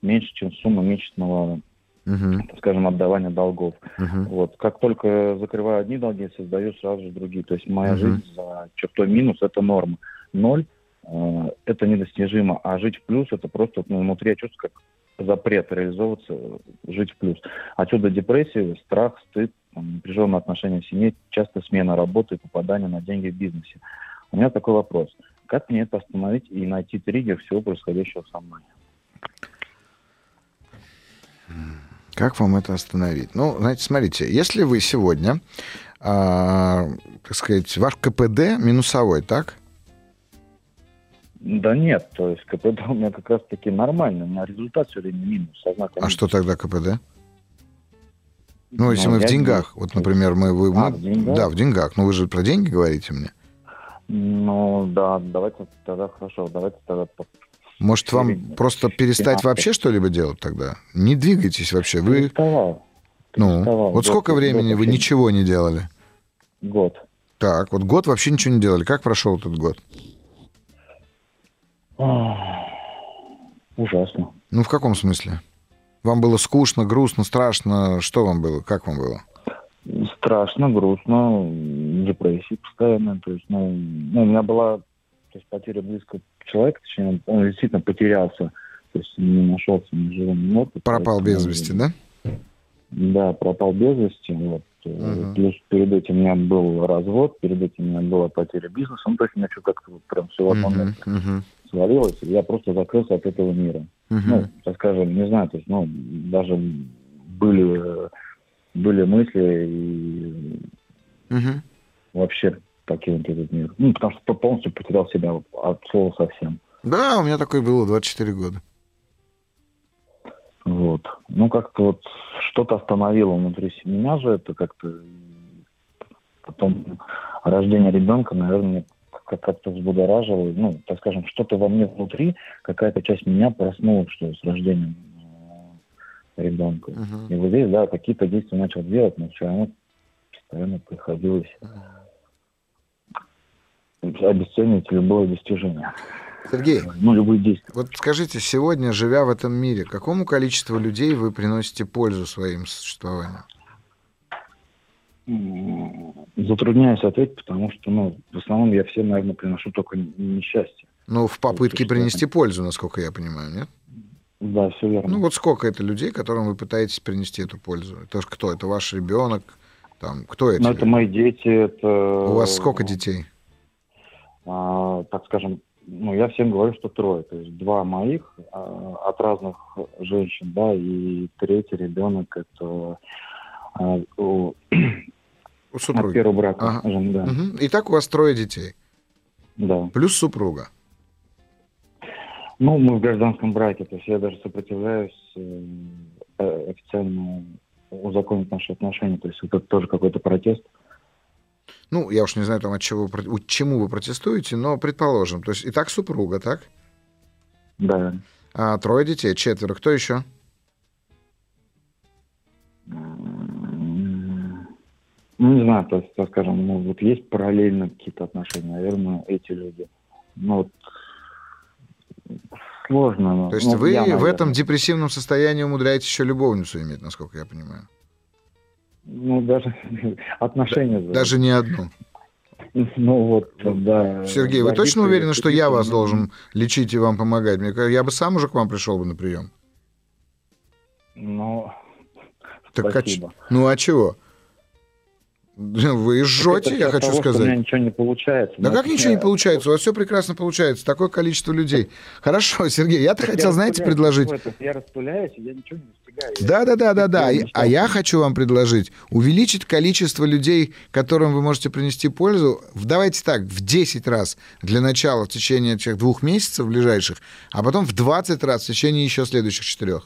меньше, чем сумма месячного, uh-huh. скажем, отдавания долгов. Uh-huh. Вот. Как только закрываю одни долги, создаю сразу же другие. То есть моя uh-huh. жизнь за чертой минус – это норма. Ноль – это недостижимо, а жить в плюс – это просто, ну, внутри я чувствую, как запрет реализовываться, жить в плюс. Отсюда депрессия, страх, стыд, напряженные отношения в семье, часто смена работы и попадание на деньги в бизнесе. У меня такой вопрос. Как мне это остановить и найти триггер всего происходящего со мной? Как вам это остановить? Ну, знаете, смотрите, если вы сегодня, так сказать, ваш КПД минусовой, так? Да нет, то есть КПД у меня как раз-таки нормальный, у меня результат все время минус. А что тогда КПД? Ну, если мы в деньгах, вот, например, в деньгах? Да, в деньгах, но вы же про деньги говорите мне. Ну, да, давайте тогда... Может, вам просто перестать вообще что-либо делать тогда? Не двигайтесь вообще, вы... Переставал. Вот сколько времени вы ничего не делали? Год. Так, вот год вообще ничего не делали. Как прошел этот год? Ужасно. Ну, в каком смысле? Вам было скучно, грустно, страшно? Что вам было? Как вам было? Страшно, грустно, депрессия постоянно. То есть, у меня была потеря близкого человека, точнее, он действительно потерялся, то есть не нашелся на живом опыте. Пропал без вести, да? Да, пропал без вести. Вот. Uh-huh. Плюс перед этим у меня был развод, перед этим у меня была потеря бизнеса. Ну, то есть у меня что-то как-то прям все в одном месте свалилось, и я просто закрылся от этого мира. Uh-huh. Ну, так скажем, не знаю, то есть, даже были мысли и вообще покинуть этот мир. Ну, потому что полностью потерял себя от слова совсем. Да, у меня такое было 24 года. Вот. Ну, как-то вот что-то остановило внутри меня же. Это как-то потом рождение ребенка, наверное, как-то взбудоражило. Ну, так скажем, что-то во мне внутри, какая-то часть меня проснулась, что с рождением ребенка. Uh-huh. И вот здесь, да, какие-то действия начал делать, но все равно постоянно приходилось обесценивать любое достижение. Сергей, вот скажите, сегодня, живя в этом мире, какому количеству людей вы приносите пользу своим существованием? Затрудняюсь ответить, потому что, в основном я всем, наверное, приношу только несчастье. Ну, в попытке принести пользу, насколько я понимаю, нет? Да, все верно. Ну, вот сколько это людей, которым вы пытаетесь принести эту пользу? Это кто? Это ваш ребенок? Там, кто это? Ну, это мои дети, это... У вас сколько детей? Так скажем... я всем говорю, что 3. То есть 2 моих от разных женщин, да, и 3 ребенок это у супруги. От первого брака, скажем, да. Угу. Итак, у вас 3 детей. Да. Плюс супруга. Мы в гражданском браке, то есть я даже сопротивляюсь официально узаконить наши отношения. То есть это тоже какой-то протест. Ну, я уж не знаю, чему вы протестуете, но предположим. То есть и так супруга, так? Да. А 3 детей, 4. Кто еще? Не знаю, то есть, так скажем, вот есть параллельно какие-то отношения, наверное, эти люди. Сложно. То есть вы в этом депрессивном состоянии умудряетесь еще любовницу иметь, насколько я понимаю. Даже отношения... Даже не одну. Да. Сергей, вы точно уверены, что я вас должен лечить и вам помогать? Мне кажется, я бы сам уже к вам пришел бы на прием. Спасибо. А чего? Вы жжете, я хочу сказать. У меня ничего не получается. Да как ничего не получается? У вас все прекрасно получается. Такое количество людей. Хорошо, Сергей, я-то хотел, знаете, предложить... Я распыляюсь, я ничего не достигаю. Да. А я хочу вам предложить увеличить количество людей, которым вы можете принести пользу. Давайте так, в 10 раз для начала в течение этих 2 месяцев ближайших, а потом в 20 раз в течение еще следующих 4.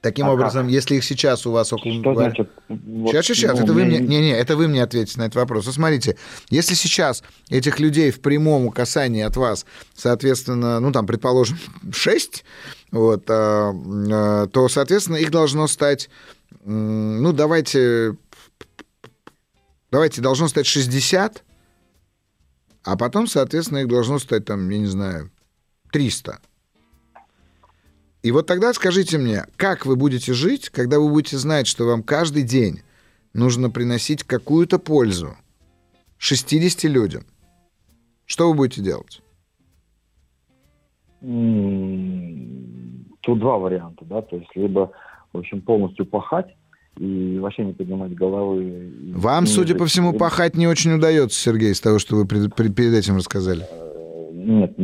Таким образом, если их сейчас у вас около... Что значит? Сейчас. Это вы мне ответите на этот вопрос. Смотрите, если сейчас этих людей в прямом касании от вас, соответственно, предположим, 6, то, соответственно, их должно стать... должно стать 60, а потом, соответственно, их должно стать, 300. И вот тогда скажите мне, как вы будете жить, когда вы будете знать, что вам каждый день нужно приносить какую-то пользу 60 людям? Что вы будете делать? Тут 2 варианта, да, то есть либо, полностью пахать и вообще не поднимать головы. Вам, судя по всему, пахать не очень удается, Сергей, из того, что вы перед этим рассказали. Нет,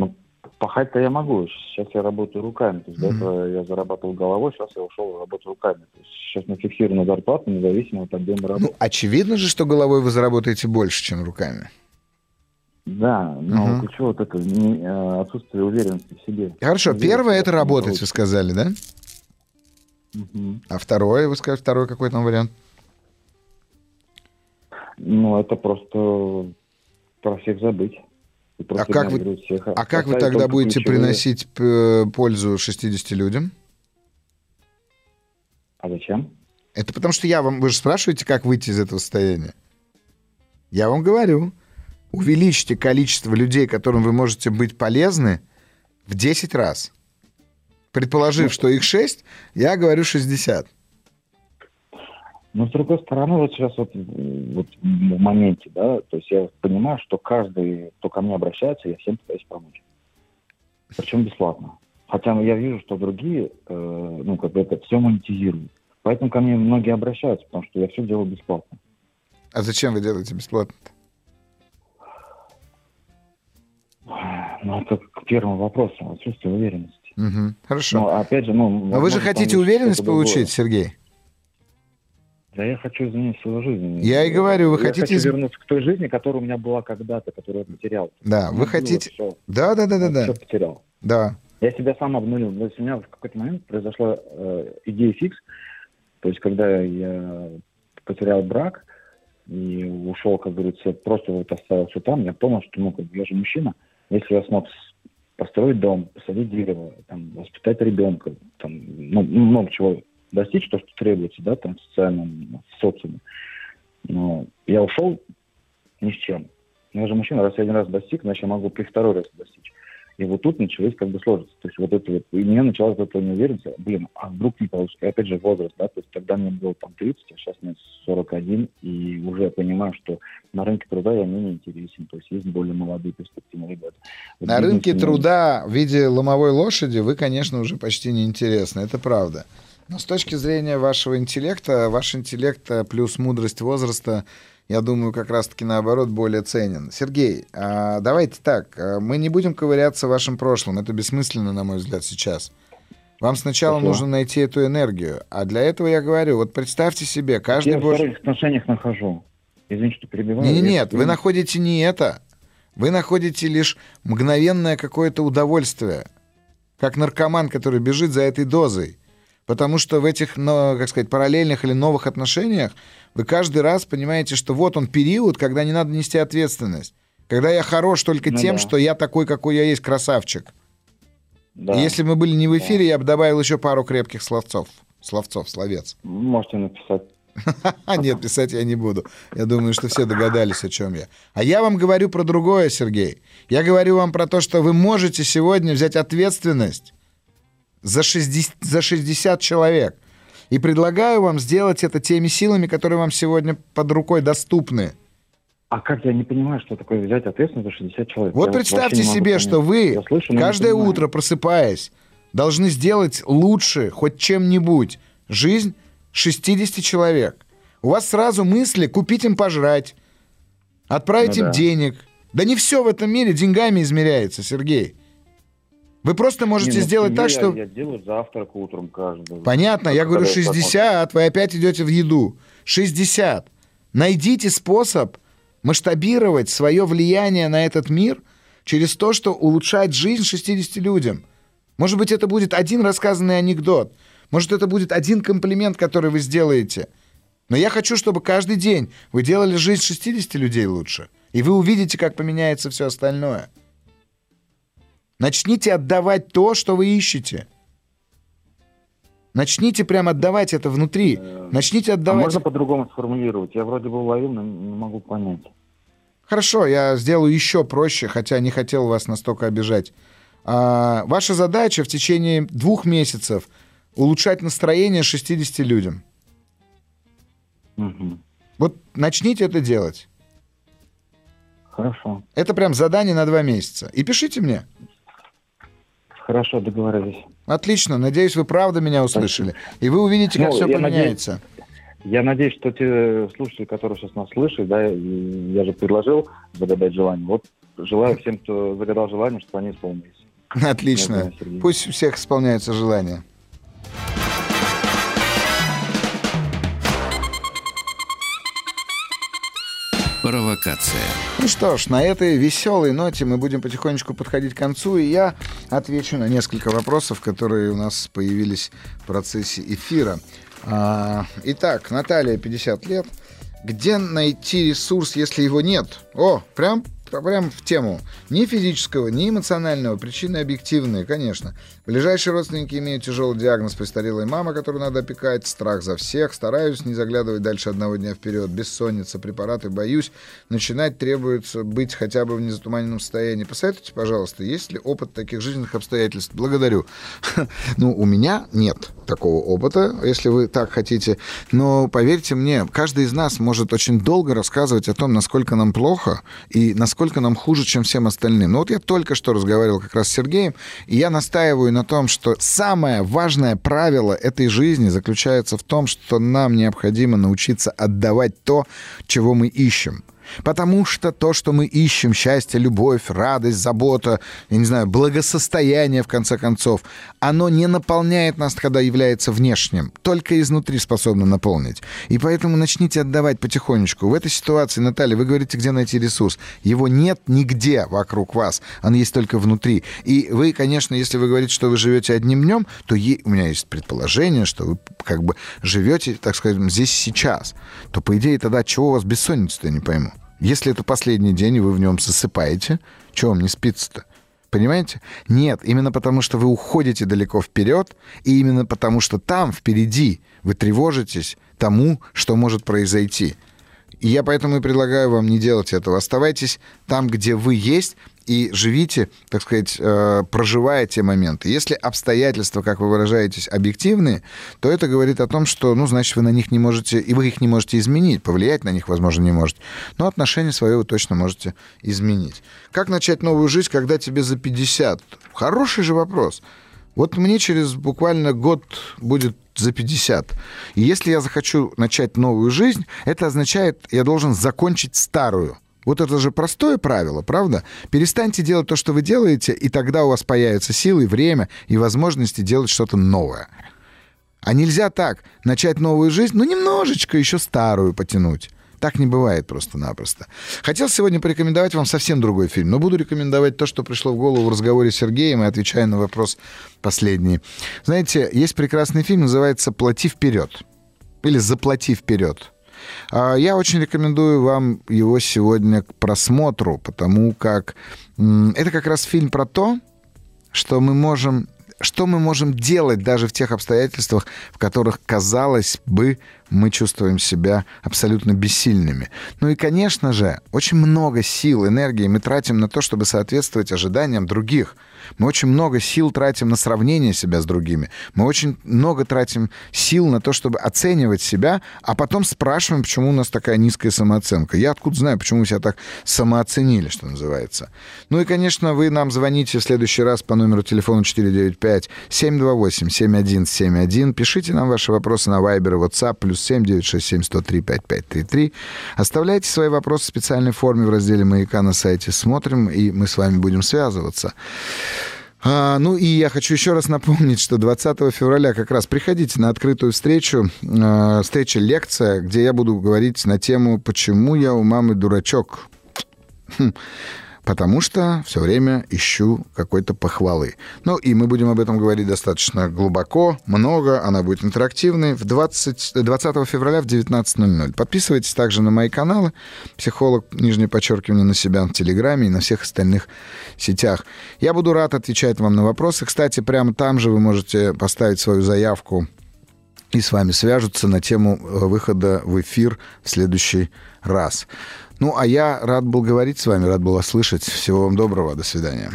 пахать-то я могу. Сейчас я работаю руками. То есть, до этого я зарабатывал головой, сейчас я ушел и работаю руками. То есть, сейчас на фиксированную зарплату, независимо от объема работы. Очевидно же, что головой вы заработаете больше, чем руками. Да, но ключевое вот это отсутствие уверенности в себе. Хорошо, первое это работать, вы сказали, да? А второе, вы сказали, второй какой там вариант? Ну, это просто про всех забыть. А как вы, тогда будете приносить пользу 60 людям? А зачем? Это потому что я вам... Вы же спрашиваете, как выйти из этого состояния. Я вам говорю. Увеличьте количество людей, которым вы можете быть полезны, в 10 раз. Предположив, что их 6, я говорю 60. Но, с другой стороны, вот сейчас вот в моменте, да, то есть я понимаю, что каждый, кто ко мне обращается, я всем пытаюсь помочь. Причем бесплатно. Хотя я вижу, что другие, ну, как бы это все монетизируют. Поэтому ко мне многие обращаются, потому что я все делаю бесплатно. А зачем вы делаете бесплатно-то? Ну, это к первому вопросу. Отсутствие уверенности. Угу. Хорошо. Но, опять же, ну, но вы же хотите уверенность получить, Сергей? Да я хочу изменить свою жизнь. Я и говорю, вы хотите... Я хочу вернуться к той жизни, которая у меня была когда-то, которую я потерял. Да, вы хотите... Да. Все потерял. Да. Я себя сам обнулил. То есть у меня в какой-то момент произошла идея фикс. То есть когда я потерял брак и ушел, как говорится, просто вот оставился там, я понял, что ну, я же мужчина. Если я смог построить дом, посадить дерево, там, воспитать ребенка, там, ну, много чего достичь, то, что требуется, да, там, в социальном социуме. Но я ушел ни с чем. Я же мужчина, раз я один раз достиг, значит, я могу при второй раз достичь. И вот тут началось как бы сложиться. То есть вот это вот, и мне началось вот эта неуверенность, блин, а вдруг не получится. И опять же возраст, да, то есть тогда мне было там 30, а сейчас мне 41, и уже я понимаю, что на рынке труда я менее интересен, то есть есть более молодые перспективные ребята. Вот на рынке труда в виде ломовой лошади вы, конечно, уже почти неинтересны, это правда. Но с точки зрения вашего интеллекта, ваш интеллект плюс мудрость возраста, я думаю, как раз-таки наоборот более ценен. Сергей, давайте так, мы не будем ковыряться в вашем прошлом, это бессмысленно, на мой взгляд, сейчас. Вам сначала нужно найти эту энергию, а для этого я говорю, вот представьте себе, каждый... Я в вторых отношениях нахожу, извините, что перебиваю. Нет, вы находите не это, вы находите лишь мгновенное какое-то удовольствие, как наркоман, который бежит за этой дозой. Потому что в этих, ну, как сказать, параллельных или новых отношениях вы каждый раз понимаете, что вот он период, когда не надо нести ответственность. Когда я хорош только тем, что я такой, какой я есть, красавчик. Да. И если мы были не в эфире, я бы добавил еще пару крепких словцов. Словец. Можете написать. Нет, писать я не буду. Я думаю, что все догадались, о чем я. А я вам говорю про другое, Сергей. Я говорю вам про то, что вы можете сегодня взять ответственность за 60 человек. И предлагаю вам сделать это теми силами, которые вам сегодня под рукой доступны. А как я не понимаю, что такое взять ответственность за 60 человек? Вот я представьте себе, что вы, каждое утро просыпаясь, должны сделать лучше хоть чем-нибудь жизнь 60 человек. У вас сразу мысли купить им пожрать, отправить им денег. Да не все в этом мире деньгами измеряется, Сергей. Вы просто можете сделать так, что... Я делаю завтрак утром каждый. Понятно, я говорю 60, вы опять идете в еду. 60. Найдите способ масштабировать свое влияние на этот мир через то, что улучшает жизнь 60 людям. Может быть, это будет один рассказанный анекдот. Может, это будет один комплимент, который вы сделаете. Но я хочу, чтобы каждый день вы делали жизнь 60 людей лучше. И вы увидите, как поменяется все остальное. Начните отдавать то, что вы ищете. Начните прям отдавать это внутри. Начните отдавать... А можно по-другому сформулировать? Я вроде бы уловил, но не могу понять. Хорошо, я сделаю еще проще, хотя не хотел вас настолько обижать. Ваша задача в течение 2 месяцев улучшать настроение 60 людям. Угу. Вот начните это делать. Хорошо. Это прям задание на 2 месяца. И пишите мне. Хорошо, договорились. Отлично. Надеюсь, вы правда меня услышали. И вы увидите, как все поменяется. Я надеюсь, что те слушатели, которые сейчас нас слышат, да, я же предложил загадать желание. Вот желаю всем, кто загадал желание, чтобы они исполнились. Отлично. Пусть у всех исполняются желания. Провокация. Ну что ж, на этой веселой ноте мы будем потихонечку подходить к концу, и я отвечу на несколько вопросов, которые у нас появились в процессе эфира. Итак, Наталья, 50 лет. Где найти ресурс, если его нет? О, прям в тему. Ни физического, ни эмоционального. Причины объективные, конечно. Ближайшие родственники имеют тяжелый диагноз, престарелая мама, которую надо опекать, страх за всех, стараюсь не заглядывать дальше одного дня вперед, бессонница, препараты, боюсь, начинать требуется быть хотя бы в незатуманенном состоянии. Посоветуйте, пожалуйста, есть ли опыт таких жизненных обстоятельств? Благодарю. Ну, у меня нет такого опыта, если вы так хотите. Но поверьте мне, каждый из нас может очень долго рассказывать о том, насколько нам плохо и насколько нам хуже, чем всем остальным. Но вот я только что разговаривал как раз с Сергеем, и я настаиваю на том, что самое важное правило этой жизни заключается в том, что нам необходимо научиться отдавать то, чего мы ищем. Потому что то, что мы ищем, счастье, любовь, радость, забота, я не знаю, благосостояние, в конце концов, оно не наполняет нас, когда является внешним. Только изнутри способно наполнить. И поэтому начните отдавать потихонечку. В этой ситуации, Наталья, вы говорите, где найти ресурс. Его нет нигде вокруг вас. Он есть только внутри. И вы, конечно, если вы говорите, что вы живете одним днем, то у меня есть предположение, что вы как бы живете, так скажем, здесь сейчас. То, по идее, тогда чего у вас бессонница-то, я не пойму. Если это последний день, и вы в нем засыпаете, чего вам не спится-то? Понимаете? Нет, именно потому, что вы уходите далеко вперед, и именно потому, что там, впереди, вы тревожитесь тому, что может произойти. И я поэтому и предлагаю вам не делать этого. Оставайтесь там, где вы есть, и живите, так сказать, проживая те моменты. Если обстоятельства, как вы выражаетесь, объективные, то это говорит о том, что, значит, вы на них не можете, и вы их не можете изменить, повлиять на них, возможно, не можете. Но отношение свое вы точно можете изменить. Как начать новую жизнь, когда тебе за 50? Хороший же вопрос. Вот мне через буквально год будет за 50. И если я захочу начать новую жизнь, это означает, я должен закончить старую. Вот это же простое правило, правда? Перестаньте делать то, что вы делаете, и тогда у вас появятся силы, время и возможности делать что-то новое. А нельзя так, начать новую жизнь, немножечко еще старую потянуть. Так не бывает просто-напросто. Хотел сегодня порекомендовать вам совсем другой фильм, но буду рекомендовать то, что пришло в голову в разговоре с Сергеем, и отвечая на вопрос последний. Знаете, есть прекрасный фильм, называется «Плати вперед» или «Заплати вперед». Я очень рекомендую вам его сегодня к просмотру, потому как это как раз фильм про то, что мы можем делать даже в тех обстоятельствах, в которых, казалось бы, мы чувствуем себя абсолютно бессильными. Ну и, конечно же, очень много сил, энергии мы тратим на то, чтобы соответствовать ожиданиям других. Мы очень много сил тратим на сравнение себя с другими. Мы очень много тратим сил на то, чтобы оценивать себя, а потом спрашиваем, почему у нас такая низкая самооценка. Я откуда знаю, почему мы себя так самооценили, что называется. Ну и, конечно, вы нам звоните в следующий раз по номеру телефона 495-728-7171. Пишите нам ваши вопросы на Viber и WhatsApp, +7 967 103 5533. Оставляйте свои вопросы в специальной форме в разделе «Маяка» на сайте «Смотрим», и мы с вами будем связываться. И я хочу еще раз напомнить, что 20 февраля как раз приходите на открытую встречу, встреча-лекция, где я буду говорить на тему «Почему я у мамы дурачок?» Потому что все время ищу какой-то похвалы. И мы будем об этом говорить достаточно глубоко, много. Она будет интерактивной. 20 февраля в 19:00. Подписывайтесь также на мои каналы. Психолог, _ Насебян в Телеграме и на всех остальных сетях. Я буду рад отвечать вам на вопросы. Кстати, прямо там же вы можете поставить свою заявку, и с вами свяжутся на тему выхода в эфир в следующий раз. А я рад был говорить с вами, рад был вас слышать. Всего вам доброго, до свидания.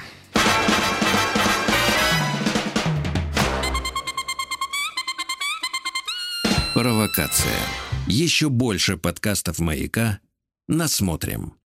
Провокация. Еще больше подкастов «Маяка» насмотрим.